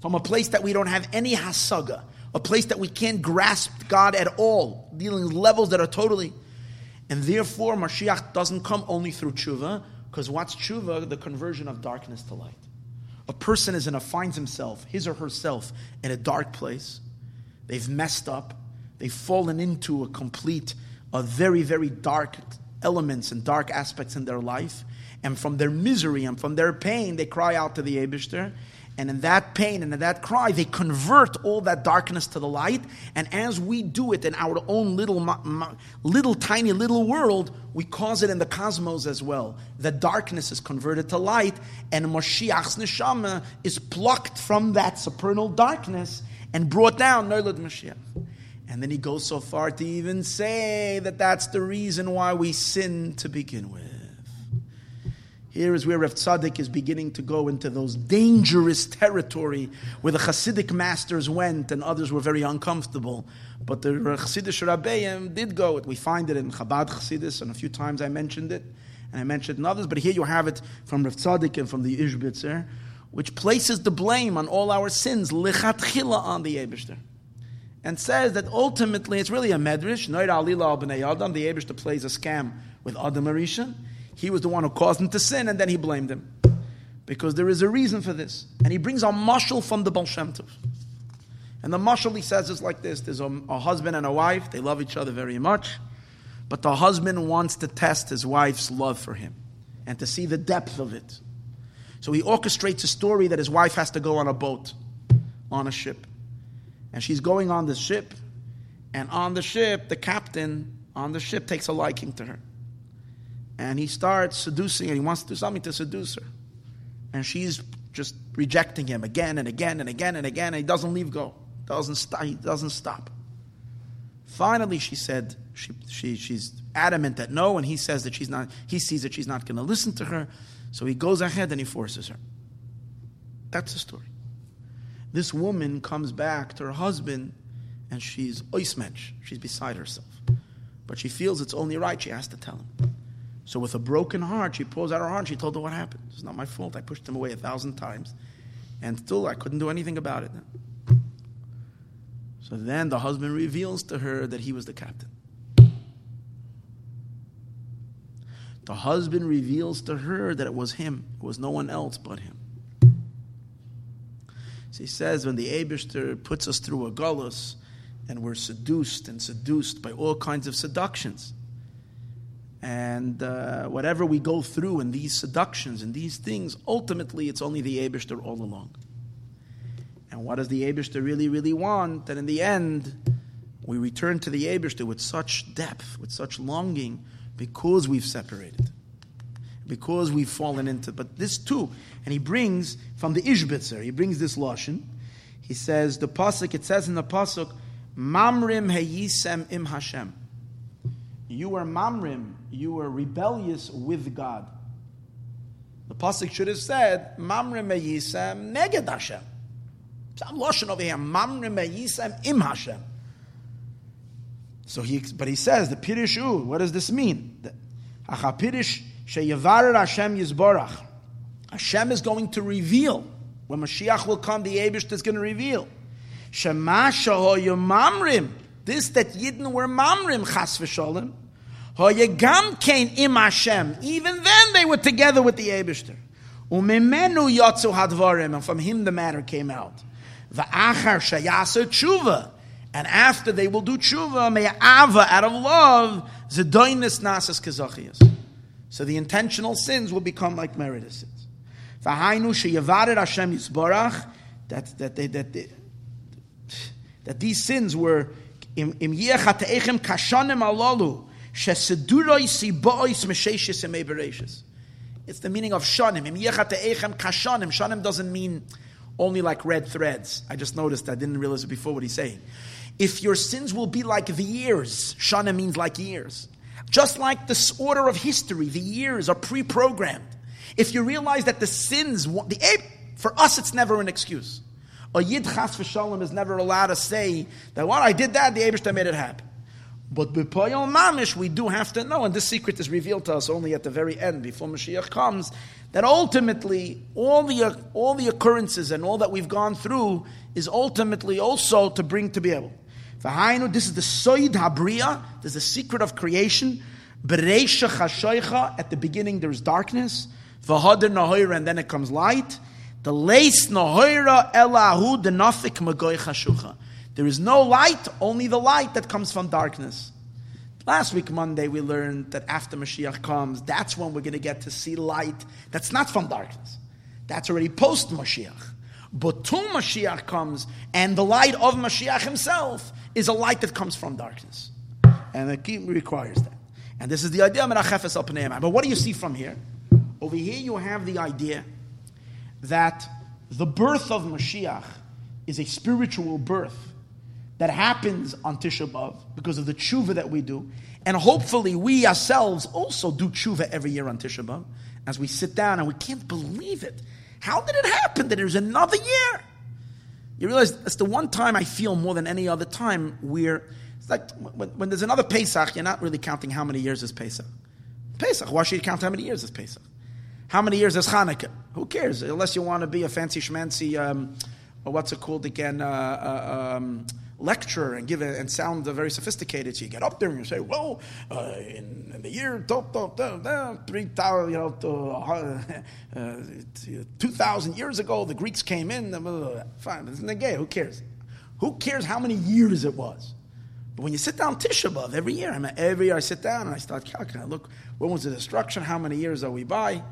from a place that we don't have any hasaga, a place that we can't grasp God at all, dealing with levels that are totally. And therefore, Mashiach doesn't come only through tshuva, because what's tshuva? The conversion of darkness to light. A person is in a, finds himself, his or herself, in a dark place. They've messed up. They've fallen into a complete, a very, very dark elements and dark aspects in their life. And from their misery and from their pain, they cry out to the Eibishter. And in that pain and in that cry, they convert all that darkness to the light. And as we do it in our own little tiny world, we cause it in the cosmos as well. The darkness is converted to light, and Moshiach's neshama is plucked from that supernal darkness and brought down Noilad Moshiach. And then he goes so far to even say that that's the reason why we sin to begin with. Here is where Rav Tzaddik is beginning to go into those dangerous territory where the Hasidic masters went and others were very uncomfortable. But the Hasidic Rabbeim did go. We find it in Chabad Hasidus, and a few times I mentioned it, and I mentioned it in others. But here you have it from Rav Tzaddik and from the Ishbitzer, which places the blame on all our sins, lichatchila, on the Eibishter. And says that ultimately it's really a medrash. Noir alila al b'nei Adam, the Eibishter plays a scam with Adam Arishan. He was the one who caused him to sin, and then he blamed him. Because there is a reason for this. And he brings a mashal from the Baal Shem Tov. And the mashal, he says, is like this. There's a husband and a wife. They love each other very much. But the husband wants to test his wife's love for him and to see the depth of it. So he orchestrates a story that his wife has to go on a boat, on a ship. And she's going on the ship. And on the ship, the captain on the ship takes a liking to her. And he starts seducing her. He wants to do something to seduce her. And she's just rejecting him again and again and again and again. And he doesn't leave go. He doesn't stop. Finally, she said, she's adamant that no. And he says that she's not. He sees that she's not going to listen to her. So he goes ahead and he forces her. That's the story. This woman comes back to her husband. And she's oismensch. She's beside herself. But she feels it's only right. She has to tell him. So with a broken heart, she pulls out her heart. She told her what happened. It's not my fault. I pushed him away 1,000 times. And still, I couldn't do anything about it. So then the husband reveals to her that he was the captain. The husband reveals to her that it was him. It was no one else but him. So he says, when the Eibishter puts us through a galus, and we're seduced and seduced by all kinds of seductions, and whatever we go through in these seductions and these things, ultimately it's only the Eibishter all along. And what does the Eibishter really, really want? That in the end, we return to the Eibishter with such depth, with such longing, because we've separated, because we've fallen into. But this too, and he brings from the Ishbitzer, he brings this lashon. He says, the pasuk. It says in the pasuk, "Mamrim heyisem im Hashem." You were mamrim, you were rebellious with God. The pasuk should have said, mamrim eyisem neged Hashem. Some lashon over here, mamrim eyisem im Hashem. So he says, the pirishu, what does this mean? Achapirish sheyevarer Hashem yizborach. Hashem is going to reveal. When Mashiach will come, the Eibishter is going to reveal. Shema shahoyu mamrim. This that Yidden were mamrim chas v'sholem, hoyegam kein im Hashem. Even then they were together with the Eibishter. Umemenu yatzu hadvarim, and from him the matter came out. Va'achar shayaser tshuva, and after they will do tshuva, me'ava, out of love, zedoinus nasas kazachias. So the intentional sins will become like merited sins. V'hainu sheyevared Hashem yisborach, that these sins were. Im yechat eichem kashanim alalu, It's the meaning of shanim. Shanim doesn't mean only like red threads. I just noticed, I didn't realize it before what he's saying. If your sins will be like the years, shanim means like years. Just like this order of history, the years are pre-programmed. If you realize that the sins, for us it's never an excuse. A yid chas v'shalom is never allowed to say that what I did that, the Eibishter made it happen. But b'poyol mamish, we do have to know, and this secret is revealed to us only at the very end, before Moshiach comes, that ultimately all the occurrences and all that we've gone through is ultimately also to bring to be able. V'hainu, this is the soid habriya, this is the secret of creation. B'reisha chashoicha, at the beginning there is darkness. V'hader nahoira, and then it comes light. The leis nahoira elahu denafik magoi chashucha. There is no light, only the light that comes from darkness. Last week, Monday, we learned that after Mashiach comes, that's when we're going to get to see light that's not from darkness. That's already post-Mashiach. But till Mashiach comes, and the light of Mashiach himself is a light that comes from darkness. And it requires that. And this is the idea. But what do you see from here? Over here you have the idea that the birth of Mashiach is a spiritual birth that happens on Tisha B'Av because of the tshuva that we do. And hopefully we ourselves also do tshuva every year on Tisha B'Av as we sit down and we can't believe it. How did it happen that there's another year? You realize that's the one time I feel more than any other time where it's like when there's another Pesach, you're not really counting how many years is Pesach. Pesach, why should you count how many years is Pesach? How many years is Hanukkah? Who cares? Unless you want to be a fancy schmancy, or what's it called again, lecture and give it and sound very sophisticated. So you get up there and you say, well, in the year 2,000 years ago, the Greeks came in. Blah, blah, blah. Fine, isn't that gay? Who cares? Who cares how many years it was? But when you sit down Tisha B'Av every year, I sit down and I start calculating. Look, when was the destruction? How many years are we by?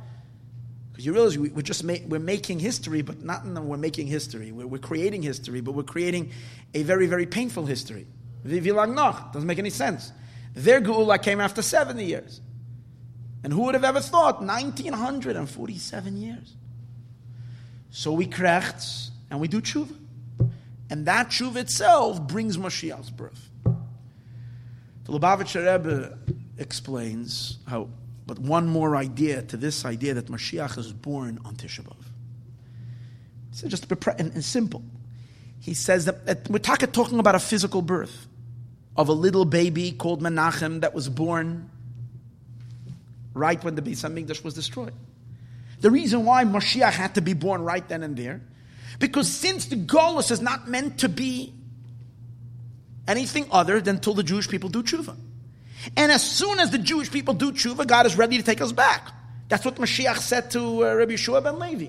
Because you realize we're making history, but not in the we're making history. We're creating history, but we're creating a very, very painful history. Doesn't make any sense. Their geula came after 70 years. And who would have ever thought 1,947 years? So we krechts, and we do tshuva. And that tshuva itself brings Moshiach's birth. The Lubavitcher Rebbe explains how... But one more idea to this idea that Mashiach is born on Tisha B'Av. So just and simple. He says that we're talking about a physical birth of a little baby called Menachem that was born right when the Beis HaMikdash was destroyed. The reason why Mashiach had to be born right then and there, because since the Golus is not meant to be anything other than till the Jewish people do tshuva. And as soon as the Jewish people do tshuva, God is ready to take us back. That's what Mashiach said to Rabbi Shua ben Levi.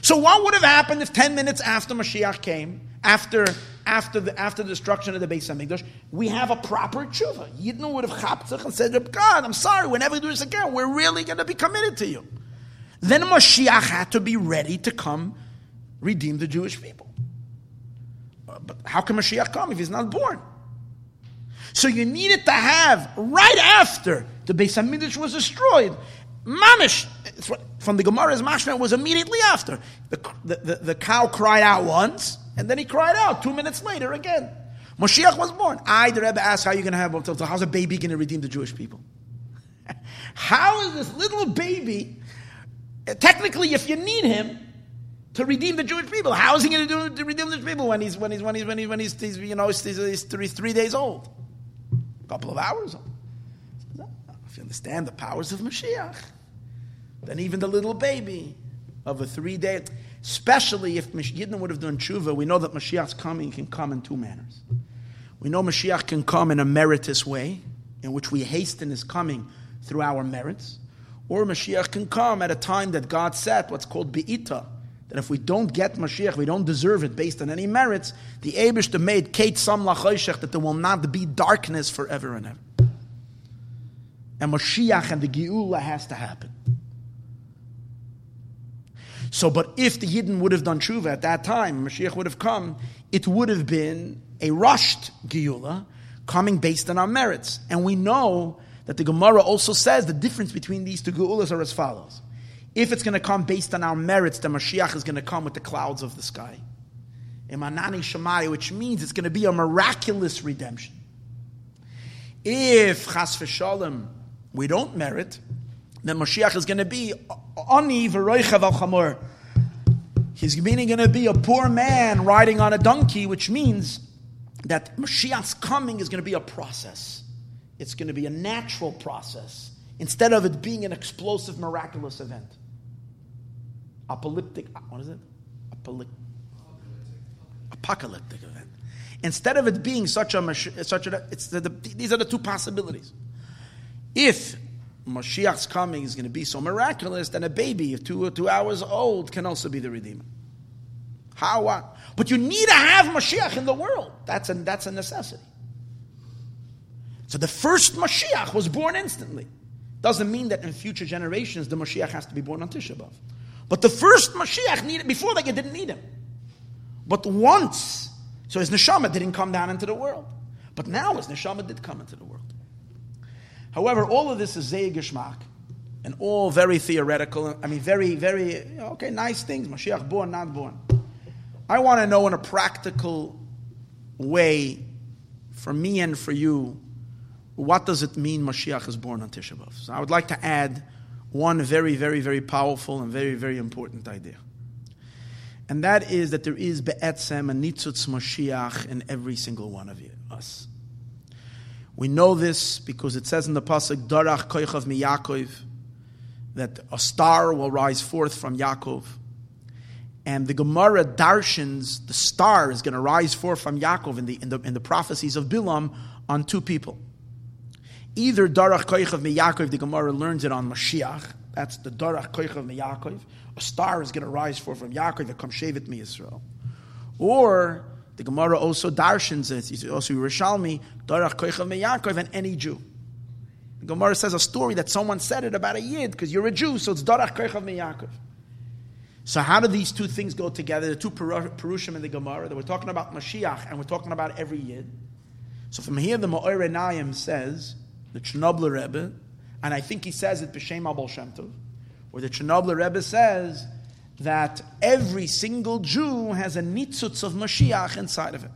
So what would have happened if 10 minutes after Mashiach came, after the destruction of the Beis HaMikdash, we have a proper tshuva? Yidden would have chaptzach and said, God, I'm sorry, we'll never do this again. We're really going to be committed to you. Then Mashiach had to be ready to come redeem the Jewish people. But how can Mashiach come if he's not born? So you needed to have, right after the Beis HaMikdash was destroyed, mamish, from the Gemara's mashma, was immediately after. The cow cried out once, and then he cried out 2 minutes later again. Moshiach was born. The Rebbe asked, how are you going to have, how's a baby going to redeem the Jewish people? How is this little baby, technically if you need him, to redeem the Jewish people? How is he going to do to redeem the Jewish people when he's 3 days old? Couple of hours. If you understand the powers of Mashiach, then even the little baby of a 3 day, especially if Yidden would have done tshuva, we know that Mashiach's coming can come in two manners. We know Mashiach can come in a meritorious way, in which we hasten his coming through our merits, or Mashiach can come at a time that God set, what's called Be'ita, that if we don't get Mashiach, we don't deserve it based on any merits, the Eibishter made Kate Sam Lachoshech, that there will not be darkness forever and ever. And Mashiach and the Geula has to happen. So, but if the Yidden would have done tshuva at that time, Mashiach would have come, it would have been a rushed Geula, coming based on our merits. And we know that the Gemara also says the difference between these two geulas are as follows. If it's going to come based on our merits, the Moshiach is going to come with the clouds of the sky. Emanani Shammai, which means it's going to be a miraculous redemption. If, chas v'shalom, we don't merit, then Moshiach is going to be ani v'roicha v'alchamor. He's meaning going to be a poor man riding on a donkey, which means that Mashiach's coming is going to be a process. It's going to be a natural process instead of it being an explosive, miraculous event. Apocalyptic event. Instead of it being these are the two possibilities. If Mashiach's coming is going to be so miraculous, then a baby of 2 or 2 hours old can also be the Redeemer. How? But you need to have Mashiach in the world. That's a necessity. So the first Mashiach was born instantly. Doesn't mean that in future generations the Mashiach has to be born on Tisha B'Av. But the first Mashiach you didn't need him. But once, so his neshama didn't come down into the world. But now his neshama did come into the world. However, all of this is Zeh Gishmak, and all very theoretical. I mean, very, very, nice things. Mashiach born, not born. I want to know in a practical way, for me and for you, what does it mean Mashiach is born on Tisha B'Av? So I would like to add one very, very, very powerful and very, very important idea. And that is that there is be'etzem and nitzutz Mashiach in every single one of us. We know this because it says in the pasuk, Darach koichav mi Yaakov, that a star will rise forth from Yaakov. And the Gemara darshins, the star is going to rise forth from Yaakov in the prophecies of Bilam on two people. Either Darach koichav mi Yaakov, the Gemara learns it on Mashiach. That's the Darach Koichav mi Yaakov. A star is going to rise forth from Yaakov that come shevet mi Yisrael. Or the Gemara also darshins it. Also Yerushalmi Darach Koichav mi Yaakov and any Jew. The Gemara says a story that someone said it about a Yid because you're a Jew, so it's Darach Koichav mi Yaakov. So how do these two things go together? The two Perushim in the Gemara that we're talking about Mashiach and we're talking about every Yid. So from here the Ma'or Enayim says the Chernobyl Rebbe. And I think he says it b'shem Baal Shem Tov, where the Chernobyl Rebbe says that every single Jew has a nitzutz of Mashiach inside of him.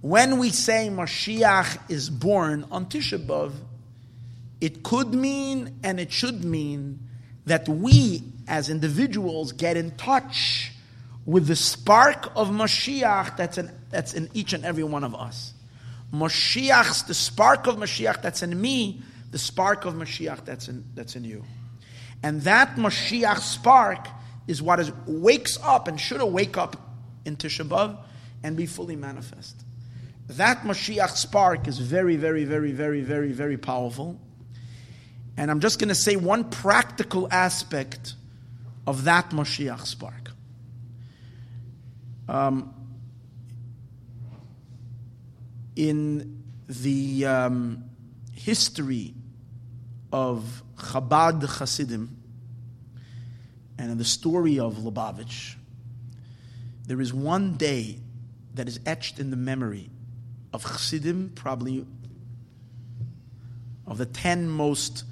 When we say Mashiach is born on Tisha B'Av, it could mean and it should mean that we as individuals get in touch with the spark of Mashiach that's in each and every one of us. Mashiach's the spark of Mashiach that's in me. The spark of Mashiach that's in you. And that Mashiach spark is what wakes up and should wake up in Tisha B'Av and be fully manifest. That Mashiach spark is very, very, very, very, very, very powerful. And I'm just going to say one practical aspect of that Mashiach spark. In the history of Chabad Hasidim and in the story of Lubavitch, there is one day that is etched in the memory of Hasidim, probably of the 10 most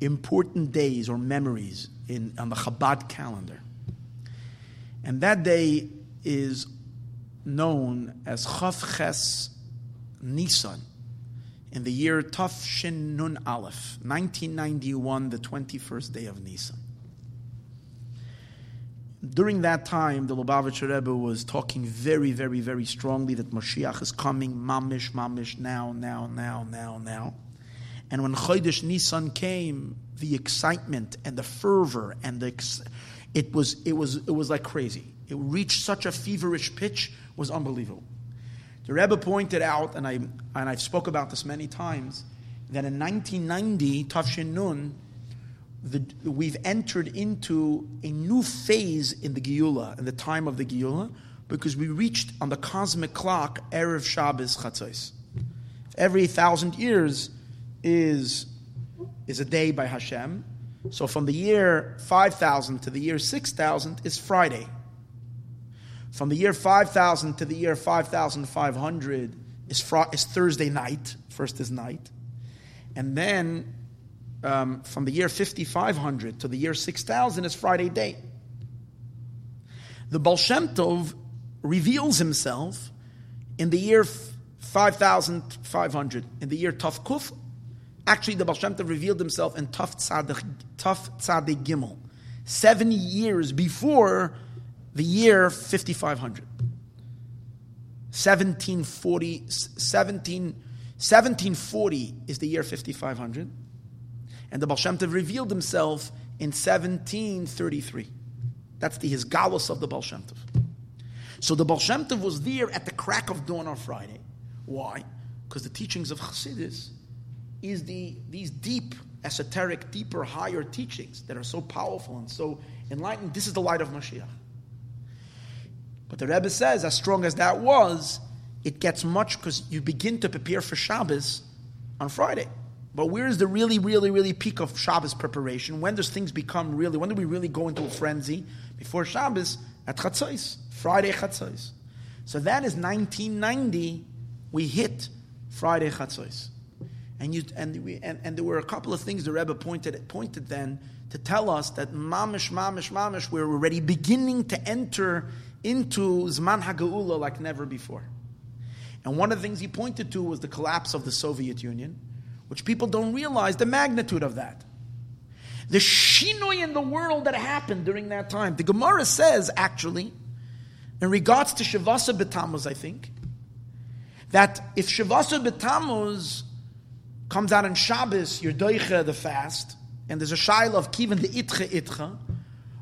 important days or memories on the Chabad calendar. And that day is known as Chav Ches Nisan. In the year Taf Shin Nun Aleph, 1991, the 21st day of Nisan. During that time, the Lubavitcher Rebbe was talking very, very, very strongly that Mashiach is coming, mamish, mamish, now. And when Chodesh Nisan came, the excitement and the fervor and it was like crazy. It reached such a feverish pitch, it was unbelievable. The Rebbe pointed out, and I've spoke about this many times, that in 1990, Tavshin Nun, we've entered into a new phase in the Geula, in the time of the Geula, because we reached on the cosmic clock Erev Shabbos Chatzos. Every 1,000 years is a day by Hashem. So from the year 5,000 to the year 6,000 is Friday. From the year 5,000 to the year 5,500 is Thursday night. First is night. And then from the year 5500 to the year 6000 is Friday day. The Baal Shem Tov reveals himself in the year 5500, in the year Tav Kuf. Actually, the Baal Shem Tov revealed himself in Tav Tzaddik Gimel, 70 years before the year 5500. 1740 is the year 5500. And the Baal Shem Tov revealed himself in 1733. That's his galus of the Baal Shem Tov. So the Baal Shem Tov was there at the crack of dawn on Friday. Why? Because the teachings of Chassidus is these deep, esoteric, deeper, higher teachings that are so powerful and so enlightened. This is the light of Moshiach. But the Rebbe says, as strong as that was, it gets much because you begin to prepare for Shabbos on Friday. But where is the really, really, really peak of Shabbos preparation? When does things become really? When do we really go into a frenzy before Shabbos? At Chatzos, Friday Chatzos. So that is 1990. We hit Friday Chatzos, and there were a couple of things the Rebbe pointed then to tell us that mamish, we're already beginning to enter into Zman HaGeula like never before. And one of the things he pointed to was the collapse of the Soviet Union, which people don't realize the magnitude of that. The shinoi in the world that happened during that time. The Gemara says, actually, in regards to Shavasa B'Tamuz, I think, that if Shavasa B'Tamuz comes out on Shabbos, you're doicha the fast, and there's a shaila of kivin the itcha.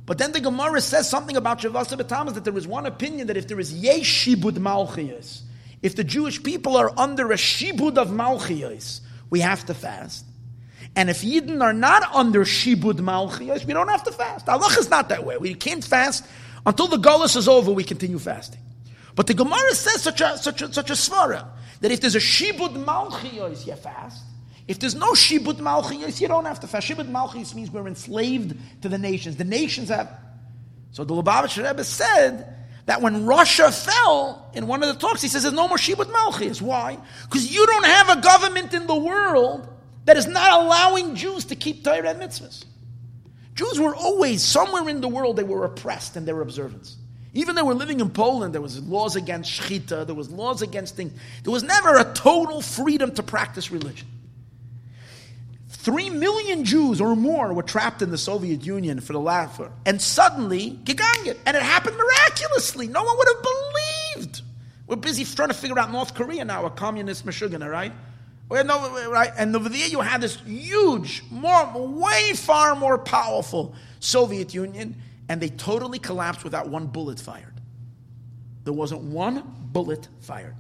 But then the Gemara says something about Shavasa B'Tamuz, that there is one opinion that if there is yeshibud malchiyos, if the Jewish people are under a shibud of malchiyos, we have to fast. And if Yidden are not under Shibud Malchiyos, we don't have to fast. Halach is not that way. We can't fast until the Golus is over, we continue fasting. But the Gemara says such a svara, that if there's a Shibud Malchiyos, you fast. If there's no Shibud Malchiyos, you don't have to fast. Shibud Malchiyos means we're enslaved to the nations. The nations have... So the Lubavitcher Rebbe said that when Russia fell, in one of the talks, he says there's no more Shibud Malchiyos. Why? Because you don't have a government in the world that is not allowing Jews to keep Torah and mitzvahs. Jews were always, somewhere in the world, they were oppressed in their observance. Even though they were living in Poland, there was laws against Chida, there was laws against things. There was never a total freedom to practice religion. 3 million Jews or more were trapped in the Soviet Union for the last year. And suddenly, Gigangit, and it happened miraculously. No one would have believed. We're busy trying to figure out North Korea now, a communist meshugana, right? Right? And over there you had this huge, far more powerful Soviet Union, and they totally collapsed without one bullet fired. There wasn't one bullet fired.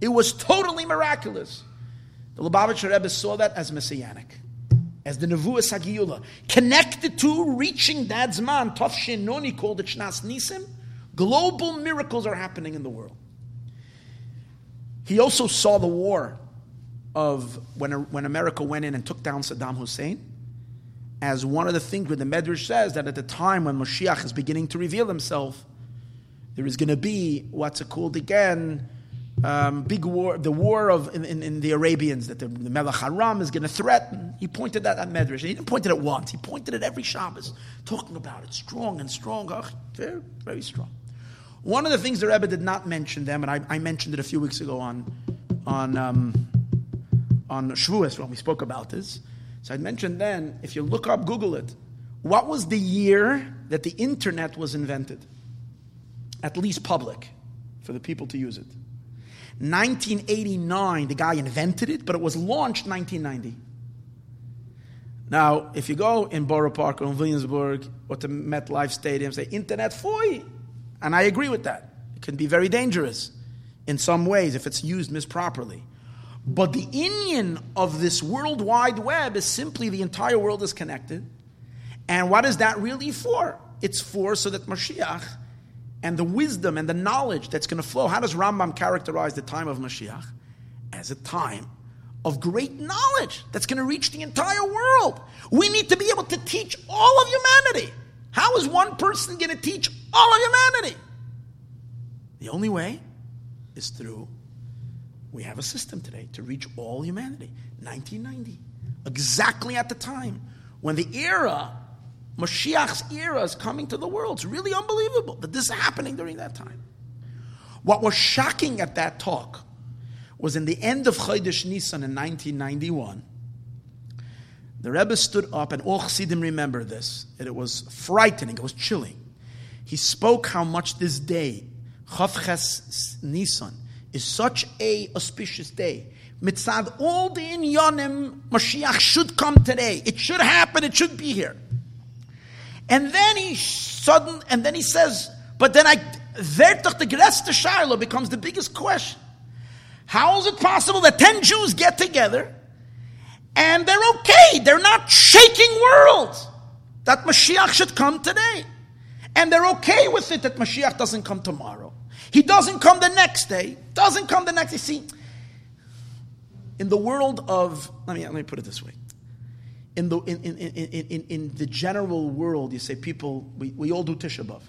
It was totally miraculous. The Lubavitcher Rebbe saw that as messianic, as the Nevuah Sagiyula, connected to reaching that Zman, Tov Shin Noni called it Shnas Nisim. Global miracles are happening in the world. He also saw the war of when America went in and took down Saddam Hussein, as one of the things where the Medrash says that at the time when Moshiach is beginning to reveal himself, there is going to be big war, the war of in the Arabians that the Melech Haram is going to threaten. He pointed that at Medrash. He didn't point it at once. He pointed it every Shabbos, talking about it strong and strong. Very, very strong. One of the things the Rebbe did not mention them, and I mentioned it a few weeks ago on Shavuos when we spoke about this. So I mentioned then, if you look up, Google it, what was the year that the internet was invented? At least public, for the people to use it. 1989, the guy invented it, but it was launched 1990. Now, if you go in Borough Park or in Williamsburg or to MetLife Stadium, say, internet foi. And I agree with that. It can be very dangerous in some ways if it's used misproperly. But the union of this World Wide Web is simply the entire world is connected. And what is that really for? It's for so that Mashiach and the wisdom and the knowledge that's going to flow. How does Rambam characterize the time of Mashiach? As a time of great knowledge that's going to reach the entire world. We need to be able to teach all of humanity. How is one person going to teach all of humanity? The only way is through we have a system today to reach all humanity. 1990, exactly at the time when the era, Moshiach's era, is coming to the world. It's really unbelievable that this is happening during that time. What was shocking at that talk was in the end of Chodesh Nisan in 1991, the Rebbe stood up, and all Chassidim remember this, and it was frightening, it was chilling. He spoke how much this day, Chof Ches Nisan, is such a auspicious day. Mitzad, all the inyanim, Mashiach should come today. It should happen, it should be here. And then he says, but then the Gereste Shiloh becomes the biggest question. How is it possible that 10 Jews get together and they're okay? They're not shaking worlds that Mashiach should come today. And they're okay with it that Mashiach doesn't come tomorrow. He doesn't come the next day. Doesn't come the next day. See, in the world of, let me put it this way. In the general world, you say people, we all do Tisha B'Av.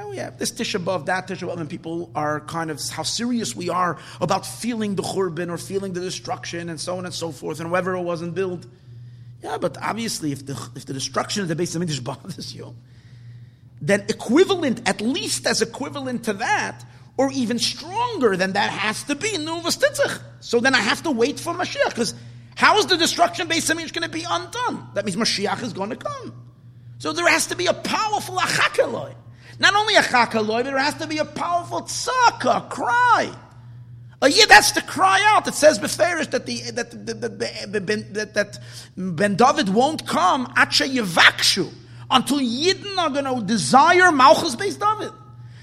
Oh yeah, this Tisha B'Av, that Tisha B'Av, and people are kind of how serious we are about feeling the churban or feeling the destruction and so on and so forth, and whoever it wasn't built. Yeah, but obviously if the destruction of the Beis Hamikdash bothers you, then equivalent, at least as equivalent to that, or even stronger than that has to be Nuvas Titzach. So then I have to wait for Mashiach, because how is the destruction of Beis Hamikdash going to be undone? That means Mashiach is going to come. So there has to be a powerful achakaloi. Not only a chakaloi, but there has to be a powerful tzaka, cry. Yeah, that's the cry out. It says beferish that Ben David won't come atche yevakshu until Yidden are going to desire Malchus Beis David.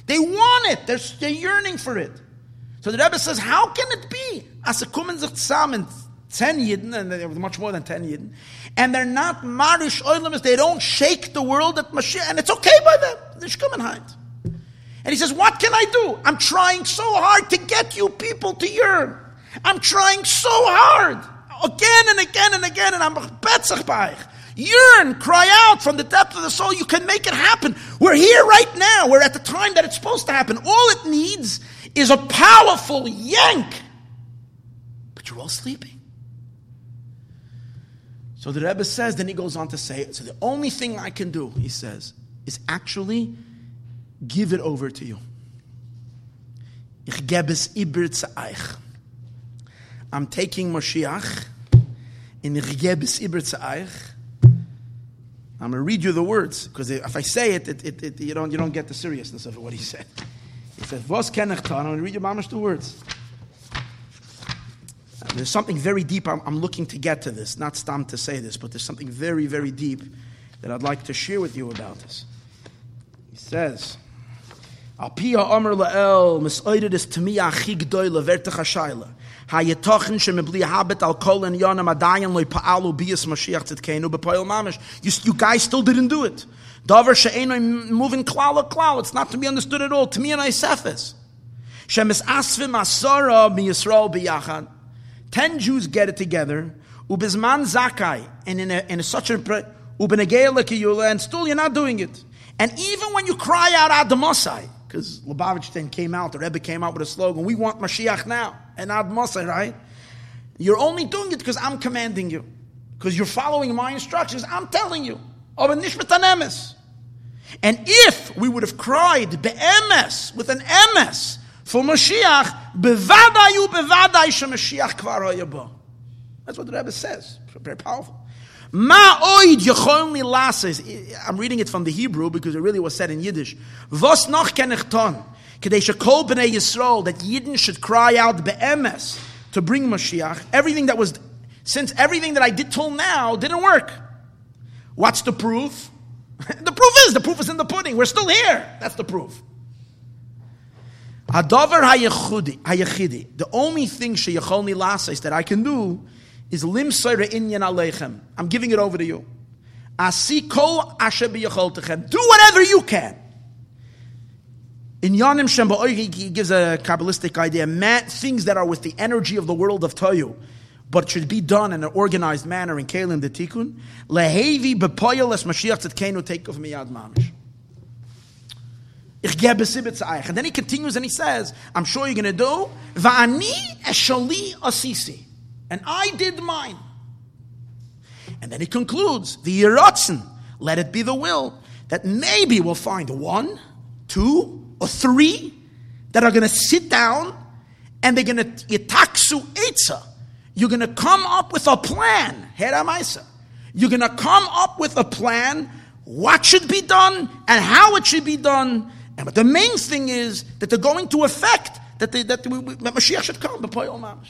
They want it. They're yearning for it. So the Rebbe says, how can it be? As a kumen zech tzamen 10 Yidden, and there was much more than 10 Yidden, and they're not marish oilemis, they don't shake the world at Mashiach, and it's okay by them. And he says, what can I do? I'm trying so hard to get you people to yearn. I'm trying so hard, again and again and again, and I'm betzach b'aich. Yearn, cry out from the depth of the soul. You can make it happen. We're here right now. We're at the time that it's supposed to happen. All it needs is a powerful yank. But you're all sleeping. So the Rebbe says, then he goes on to say, so the only thing I can do, he says, is actually give it over to you. Ich gebe es über zu euch. I'm taking Moshiach and ich gebe es über zu euch. I'm going to read you the words, because if I say it you don't get the seriousness of what he said. He said, "Vos ken ich tan?" I'm going to read you mamash the words. There's something very deep. I'm looking to get to this. Not stam to say this, but there's something very, very deep that I'd like to share with you about this. He says, you guys still didn't do it. It's not to be understood at all. Tmi and Isefes. 10 Jews get it together. And in such a... and still you're not doing it. And even when you cry out Ad Mosai, because Lubavitcher then came out, the Rebbe came out with a slogan, we want Mashiach now, and Ad Mosai, right? You're only doing it because I'm commanding you. Because you're following my instructions, I'm telling you. And if we would have cried be'emes, with an emes, for Mashiach, bevadayu bevadai shemashiach kvar hayabo. That's what the Rebbe says. Very powerful. I'm reading it from the Hebrew because it really was said in Yiddish. Vos noch ken ich ton, kedei shekol bnei Yisrael, that Yidden should cry out be'emes to bring Mashiach. Everything that I did till now didn't work. What's the proof? The proof is in the pudding. We're still here. That's the proof. Adover hayechidi. The only thing sheyacholni lasa is that I can do is limsoira inyan aleichem. I'm giving it over to you. Asi kol asher b'yacholtechem. Do whatever you can. In Yanim Shem Ba'oich, he gives a Kabbalistic idea. Things that are with the energy of the world of Toyu, but should be done in an organized manner in Kalim the Tikkun. Lehevi b'poyel es Mashiach tzedkenu takeoff miyad mamish. And then he continues and he says, I'm sure you're going to do, Eshali Asisi. And I did mine. And then he concludes, the Yeratzen, let it be the will, that maybe we'll find 1, 2, or 3 that are going to sit down and they're going to Yitaksu Eitzah. You're going to come up with a plan. Heramaisa. You're going to come up with a plan, what should be done and how it should be done. And but the main thing is that they're going to affect that Mashiach should come.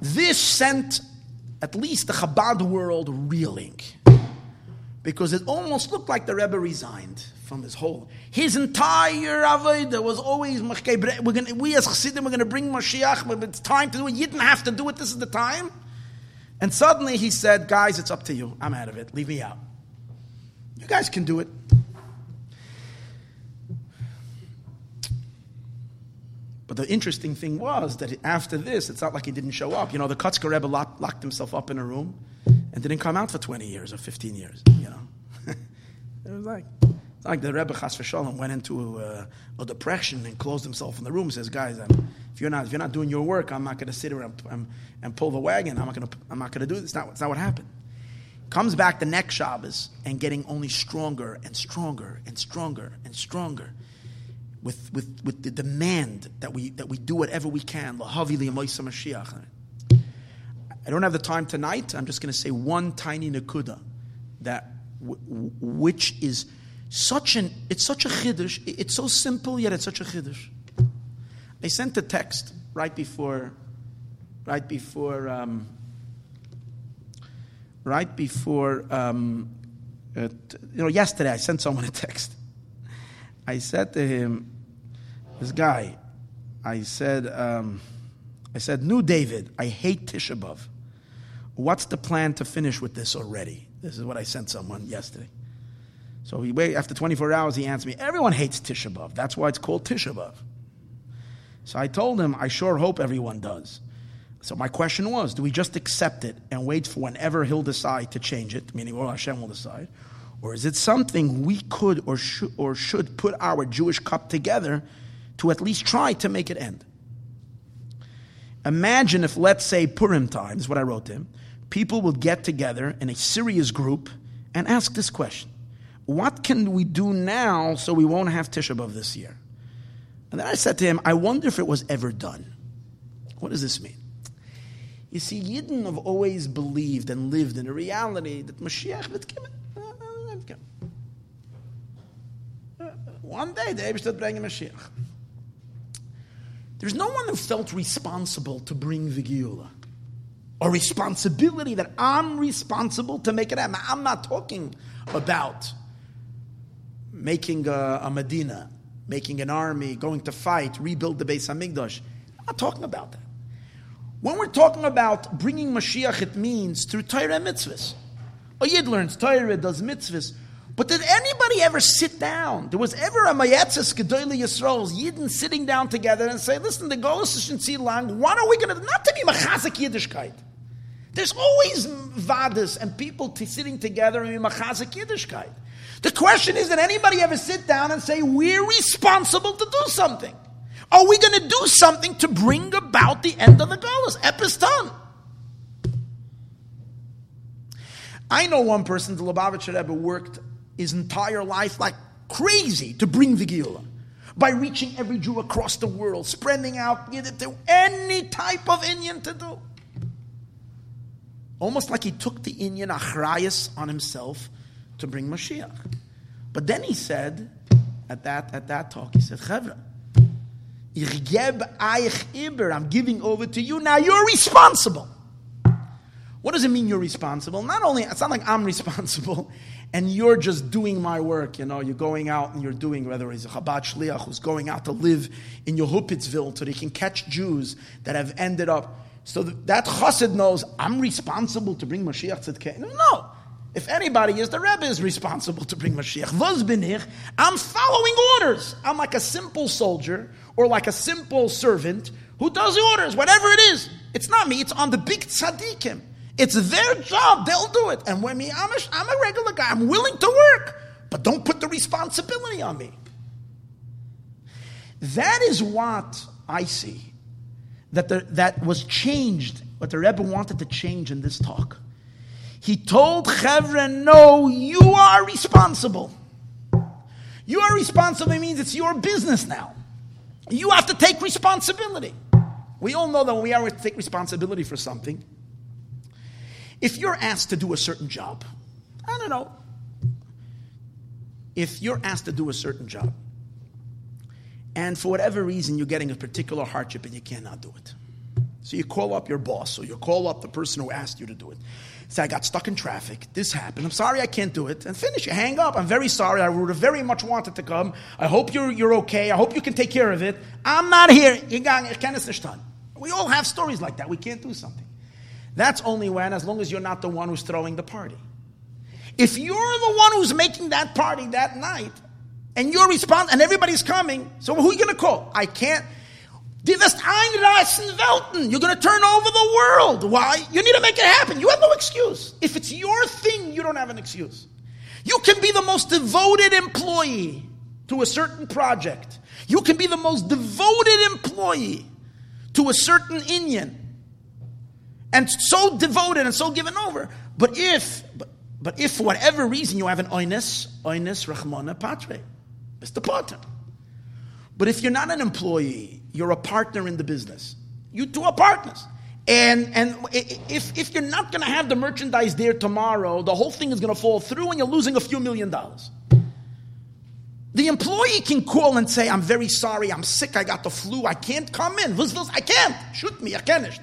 This sent at least the Chabad world reeling, because it almost looked like the Rebbe resigned from his whole. His entire avodah was always, we as Chassidim, we're going to bring Mashiach, but it's time to do it. You didn't have to do it. This is the time. And suddenly he said, guys, it's up to you. I'm out of it. Leave me out. You guys can do it. But the interesting thing was that after this, it's not like he didn't show up. You know, the Kotzke Rebbe locked himself up in a room and didn't come out for 20 years or 15 years, you know. It was like, it's like the Rebbe Chas v'Shalom went into a depression and closed himself in the room and says, guys, if you're not doing your work, I'm not going to sit here and pull the wagon. I'm not going to do this. It's not what happened. Comes back the next Shabbos and getting only stronger and stronger and stronger and stronger. With the demand that we do whatever we can. I don't have the time tonight. I'm just going to say one tiny nekuda, that which is such a chiddush. It's so simple, yet it's such a chiddush. I sent a text yesterday. I sent someone a text. I said to him, this guy, I said, "New David, I hate Tisha B'Av. What's the plan to finish with this already?" This is what I sent someone yesterday. So he waited. After 24 hours, he answered me, "Everyone hates Tisha B'Av. That's why it's called Tisha B'Av." So I told him, I sure hope everyone does. So my question was, do we just accept it and wait for whenever he'll decide to change it, meaning Hashem will decide, or is it something we could or should put our Jewish cup together to at least try to make it end? Imagine if, let's say, Purim time, this is what I wrote to him, people would get together in a serious group and ask this question: what can we do now so we won't have Tisha B'Av this year? And then I said to him, I wonder if it was ever done. What does this mean? You see, Yidden have always believed and lived in a reality that Mashiach would come. One day, the Eibishter would bring a Mashiach. There's no one who felt responsible to bring the Geula, or responsibility that I'm responsible to make it happen. I'm not talking about making a Medina, making an army, going to fight, rebuild the Beis HaMikdash. I'm not talking about that. When we're talking about bringing Mashiach, it means through Torah and mitzvahs. A Yid learns Torah, does mitzvahs. But did anybody ever sit down? There was ever a Mayetzes Gedoyle Yisroel's Yidden sitting down together and say, listen, the goal is to see long. What are we going to do? Not to be Machazek Yiddishkeit. There's always Vadis and people sitting together and be Machazek Yiddishkeit. The question is, did anybody ever sit down and say, we're responsible to do something? Are we going to do something to bring about the end of the Golos? Episton. I know one person, the Lubavitcher Rebbe, worked his entire life like crazy to bring the Geula, by reaching every Jew across the world, spreading out to any type of Inyan to do. Almost like he took the Inyan Achrayas on himself to bring Mashiach. But then he said, at that talk, he said, Chevra, I'm giving over to you. Now you're responsible. What does it mean you're responsible? Not only, it's not like I'm responsible and you're just doing my work. You know, you're going out and you're doing, whether it's a Chabad Shliach who's going out to live in Yehupitzville so they can catch Jews that have ended up. So that chassid knows I'm responsible to bring Mashiach Tzedkei. No. If anybody is, the Rebbe is responsible to bring Mashiach. Vos bin ich? I'm following orders. I'm like a simple soldier or like a simple servant who does the orders, whatever it is. It's not me. It's on the big tzaddikim. It's their job. They'll do it. And when me, I'm a regular guy. I'm willing to work, but don't put the responsibility on me. That is what I see. that was changed, what the Rebbe wanted to change in this talk. He told Chevron, no, you are responsible. You are responsible, it means it's your business now. You have to take responsibility. We all know that when we are to take responsibility for something, if you're asked to do a certain job, I don't know, if you're asked to do a certain job, and for whatever reason you're getting a particular hardship and you cannot do it. So you call up your boss, or you call up the person who asked you to do it. Say, I got stuck in traffic, this happened, I'm sorry I can't do it, and finish it, hang up, I'm very sorry, I would have very much wanted to come, I hope you're okay, I hope you can take care of it, I'm not here. We all have stories like that, we can't do something. That's only when, as long as you're not the one who's throwing the party. If you're the one who's making that party that night, and you're responsible, and everybody's coming, so who are you going to call? I can't. You're going to turn over the world. Why? You need to make it happen. You have no excuse. If it's your thing, you don't have an excuse. You can be the most devoted employee to a certain project. You can be the most devoted employee to a certain inyan. And so devoted and so given over. But if for whatever reason you have an oines rachmana patre, Mr. Potter. But if you're not an employee, you're a partner in the business. You two are partners. And if you're not going to have the merchandise there tomorrow, the whole thing is going to fall through and you're losing a few $1,000,000. The employee can call and say, I'm very sorry, I'm sick, I got the flu, I can't come in. I can't. Shoot me, I can't.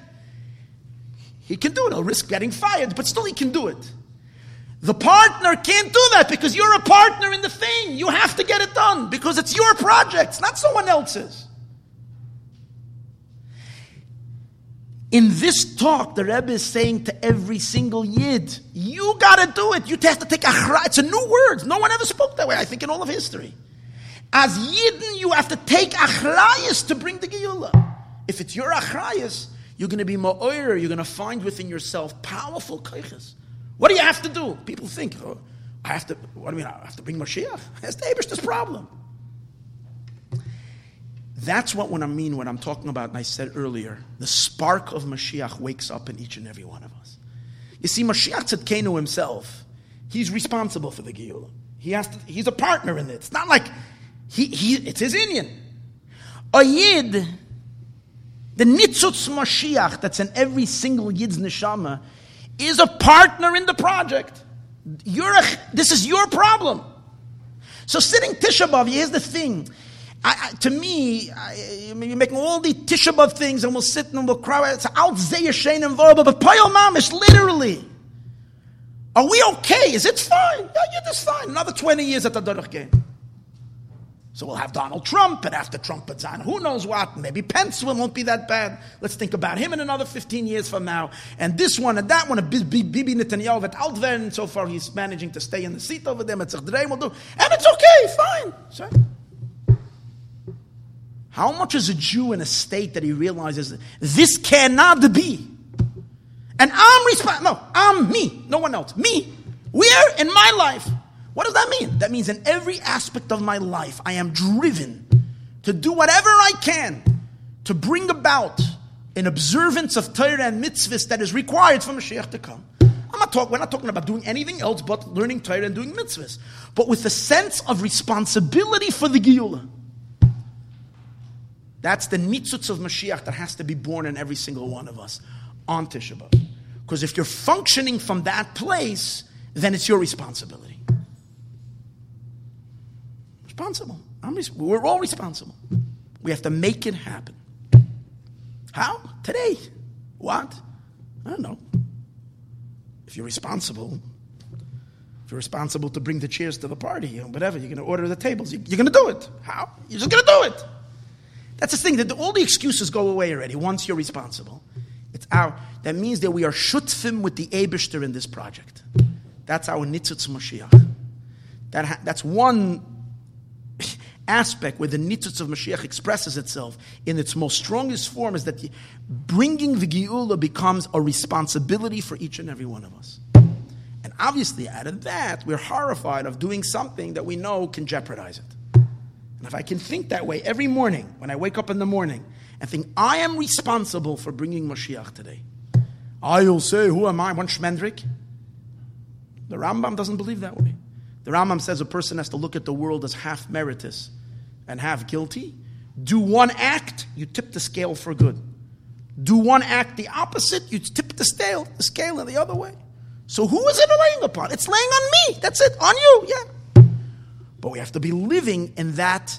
He can do it. He'll risk getting fired, but still he can do it. The partner can't do that because you're a partner in the thing. You have to get it done because it's your project. It's not someone else's. In this talk, the Rebbe is saying to every single Yid, you got to do it. You have to take achra. It's a new word. No one ever spoke that way, I think, in all of history. As Yidden, you have to take achrayas to bring the Geula. If it's your achrayas, you're going to be ma'oyer. You're going to find within yourself powerful koiches. What do you have to do? People think, oh, I have to, what do you mean? I have to bring Moshiach? That's the Eibishter's problem. That's what I mean when I'm talking about, and I said earlier, the spark of Moshiach wakes up in each and every one of us. You see, Moshiach Tzedkenu himself, he's responsible for the Geula. He's a partner in it. It's not like, it's his inyan. A Yid, the Nitzutz Moshiach that's in every single Yid's neshama, is a partner in the project. This is your problem. So sitting Tisha B'Av, here's the thing. You're making all the Tisha B'Av things, and we'll sit and we'll cry. It's out zeyesh and voba, but Payal Mamish, literally. Are we okay? Is it fine? Yeah, you're just fine. Another 20 years at the Dorach game. So we'll have Donald Trump, and after Trump, it's on who knows what. Maybe Pence won't be that bad. Let's think about him in another 15 years from now. And this one and that one, Bibi Netanyahu at Altven. So far, he's managing to stay in the seat over there. And it's okay, fine. Sorry. How much is a Jew in a state that he realizes this cannot be? And I'm responsible. No, I'm me. No one else. Me. Where in my life? What does that mean? That means in every aspect of my life, I am driven to do whatever I can to bring about an observance of Torah and mitzvahs that is required for Mashiach to come. We're not talking about doing anything else but learning Torah and doing mitzvahs. But with a sense of responsibility for the Geula. That's the nitzutz of Mashiach that has to be born in every single one of us on Tisha B'Av. Because if you're functioning from that place, then it's your responsibility. Responsible. We're all responsible. We have to make it happen. How? Today. What? I don't know. If you're responsible to bring the chairs to the party, whatever, you're going to order the tables. You're going to do it. How? You're just going to do it. That's the thing. That all the excuses go away already once you're responsible. That means that we are shutfim with the Eibishter in this project. That's our nitzutz Mashiach. That's one aspect where the nitzutz of Mashiach expresses itself in its most strongest form, is that bringing the Geula becomes a responsibility for each and every one of us. And obviously, out of that, we're horrified of doing something that we know can jeopardize it. And if I can think that way every morning, when I wake up in the morning, and think, I am responsible for bringing Moshiach today. I will say, who am I? One Shmendrik? The Rambam doesn't believe that way. The Rambam says a person has to look at the world as half meritorious and half guilty. Do one act, you tip the scale for good. Do one act the opposite, you tip the scale in the other way. So who is it laying upon? It's laying on me. That's it. On you. Yeah. But we have to be living in that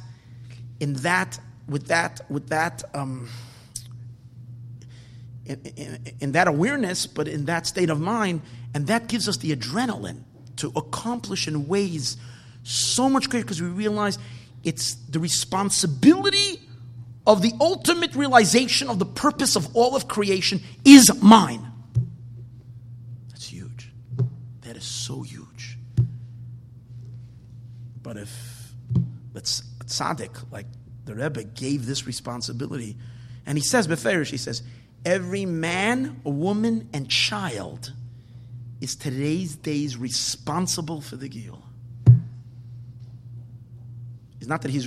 awareness, but in that state of mind, and that gives us the adrenaline to accomplish in ways so much greater, because we realize it's the responsibility of the ultimate realization of the purpose of all of creation is mine. That's huge. That is so huge. But if that's a tzaddik, like the Rebbe, gave this responsibility, and he says, beferish, he says, every man, woman, and child is today's days responsible for the Gil. It's not that he's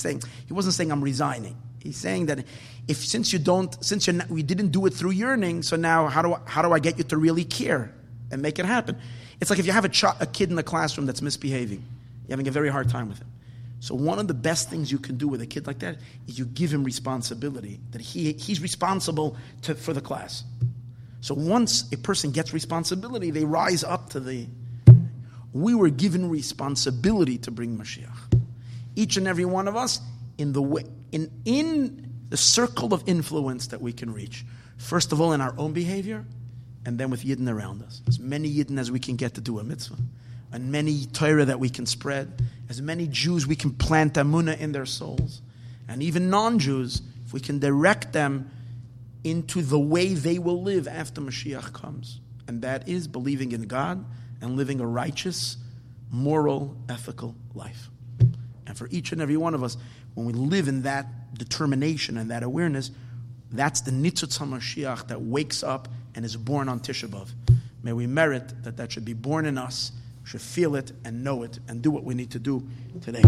saying, he wasn't saying I'm resigning. He's saying that if we didn't do it through yearning, so now how do I get you to really care and make it happen? It's like if you have a kid in the classroom that's misbehaving, you're having a very hard time with him. So one of the best things you can do with a kid like that is you give him responsibility, that he's responsible for the class. So once a person gets responsibility, they rise up to the... We were given responsibility to bring Mashiach. Each and every one of us in the circle of influence that we can reach. First of all, in our own behavior, and then with Yidden around us. As many Yidden as we can get to do a mitzvah, and many Torah that we can spread, as many Jews we can plant Amunah in their souls, and even non-Jews, if we can direct them into the way they will live after Mashiach comes. And that is believing in God and living a righteous, moral, ethical life. And for each and every one of us, when we live in that determination and that awareness, that's the Nitzutz HaMashiach that wakes up and is born on Tisha B'Av. May we merit that should be born in us, should feel it and know it and do what we need to do today.